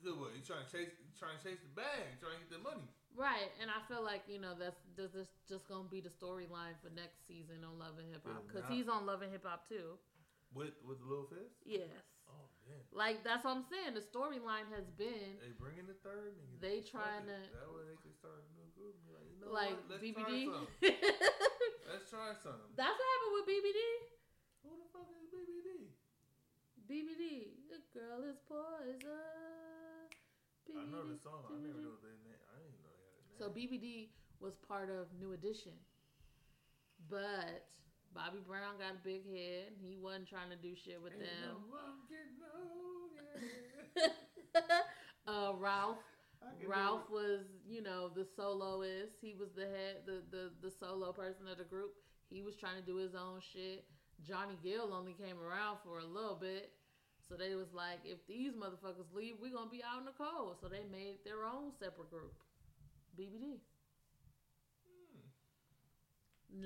what? He's trying to chase, trying to chase the bag, trying to get the money. Right, and I feel like you know that's that's just gonna be the storyline for next season on Love and Hip Hop because he's on Love and Hip Hop too. With with Lil Fizz? Yes. Oh man. Like that's what I'm saying. The storyline has been they bringing the third nigga. They, they trying to that way they can start a new group. Like, you know like what? B B D. Try Let's try something. That's what happened with B B D. Who the fuck is B B D? B B D. The girl is poison. B B D, I know the song. B B D. I never knew their name. I didn't know they had a name. So B B D was part of New Edition, but Bobby Brown got a big head. He wasn't trying to do shit with Ain't them. No uh, Ralph. Ralph was, you know, the soloist. He was the head, the, the, the solo person of the group. He was trying to do his own shit. Johnny Gill only came around for a little bit. So they was like, if these motherfuckers leave, we're going to be out in the cold. So they made their own separate group. B B D. Hmm.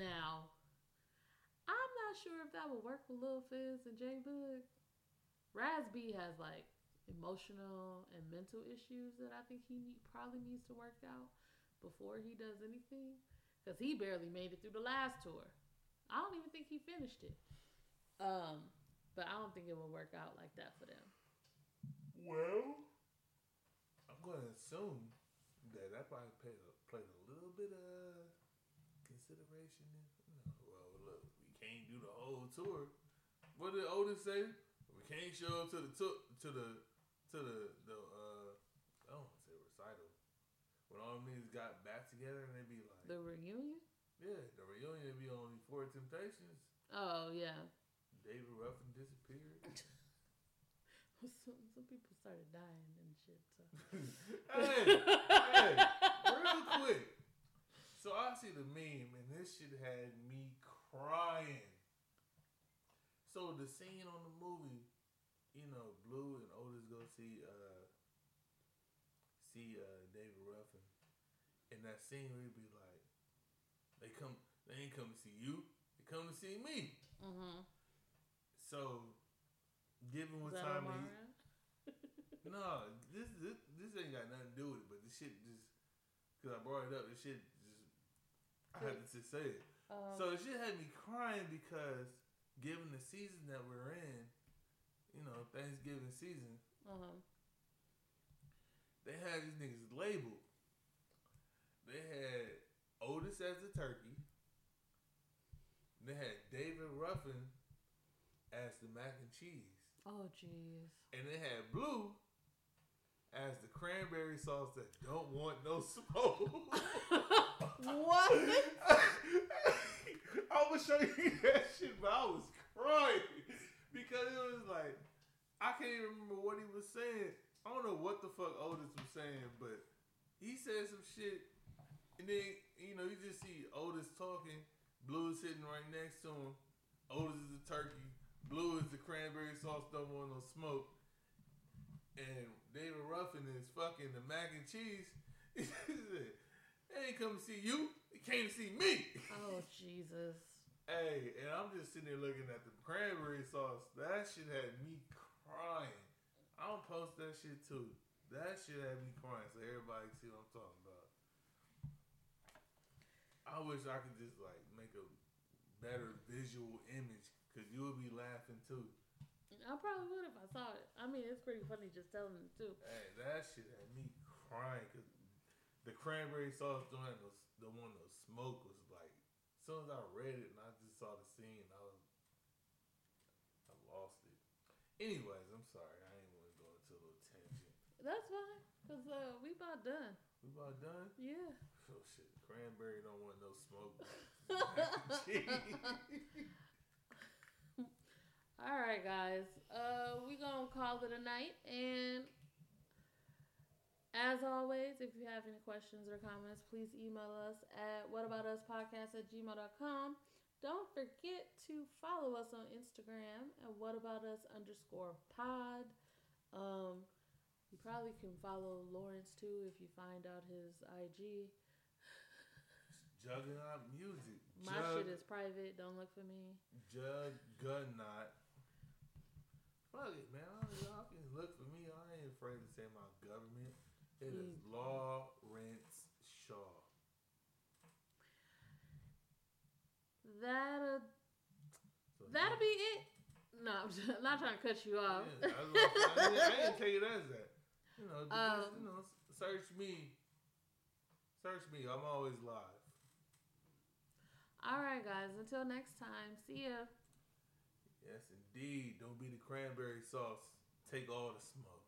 Now, I'm not sure if that would work with Lil Fizz and J-Boog. Razz B has, like, emotional and mental issues that I think he need, probably needs to work out before he does anything. Because he barely made it through the last tour. I don't even think he finished it. Um, but I don't think it will work out like that for them. Well, I'm going to assume that I probably played a, played a little bit of consideration. No, well, look, we can't do the whole tour. What did Otis say? We can't show up to the to, to the to the the uh, I don't want to say recital when all them niggas got back together and they be like the reunion. Yeah, the reunion would be only Four Temptations. Oh, yeah. David Ruffin disappeared. some, some people started dying and shit. So. hey, hey, real quick. So I see the meme, and this shit had me crying. So the scene on the movie, you know, Blue and Otis go see, uh, see uh, David Ruffin. And that scene where he'd be like, They come. They ain't come to see you. They come to see me. Mm-hmm. So, given what time it is, no, this this this ain't got nothing to do with it. But this shit just because I brought it up. This shit just I had to just say it. Um, so this shit had me crying because given the season that we're in, you know, Thanksgiving season, uh-huh. they had these niggas labeled. They had Otis as the turkey. They had David Ruffin as the mac and cheese. Oh, jeez. And they had Blue as the cranberry sauce that don't want no smoke. What? I was showing you that shit, but I was crying. Because it was like, I can't even remember what he was saying. I don't know what the fuck Otis was saying, but he said some shit. And then, you know, you just see Otis talking. Blue is sitting right next to him. Otis is the turkey. Blue is the cranberry sauce, don't want no smoke. And David Ruffin is fucking the mac and cheese. He said, they ain't come to see you. They came to see me. Oh, Jesus. Hey, and I'm just sitting there looking at the cranberry sauce. That shit had me crying. I don't post that shit, too. That shit had me crying, so everybody can see what I'm talking about. I wish I could just like make a better visual image because you would be laughing too. I probably would if I saw it. I mean, it's pretty funny just telling it too. Hey, that shit had me crying because the cranberry sauce don't have no, the one that smoke was like, as soon as I read it and I just saw the scene, I was, I lost it. Anyways, I'm sorry. I ain't want to go into a little tangent. That's fine because uh, we about done. We about done? Yeah. Oh, shit. Cranberry don't want no smoke. All right, guys. Uh, we going to call it a night. And as always, if you have any questions or comments, please email us at whataboutuspodcast at gmail dot com. Don't forget to follow us on Instagram at whataboutus underscore pod. Um, you probably can follow Lawrence, too, if you find out his I G. Juggernaut Music. My Jug- shit is private. Don't look for me. Juggernaut. Fuck it, man. Y'all can look for me. I ain't afraid to say my government. It is Lawrence Shaw. That'll, that'll be it. No, I'm, just, I'm not trying to cut you off. Yeah, I, like, I, didn't, I didn't tell you that's that. You know, um, just, you know, search me. Search me. I'm always live. All right, guys. Until next time. See ya. Yes, indeed. Don't be the cranberry sauce. Take all the smoke.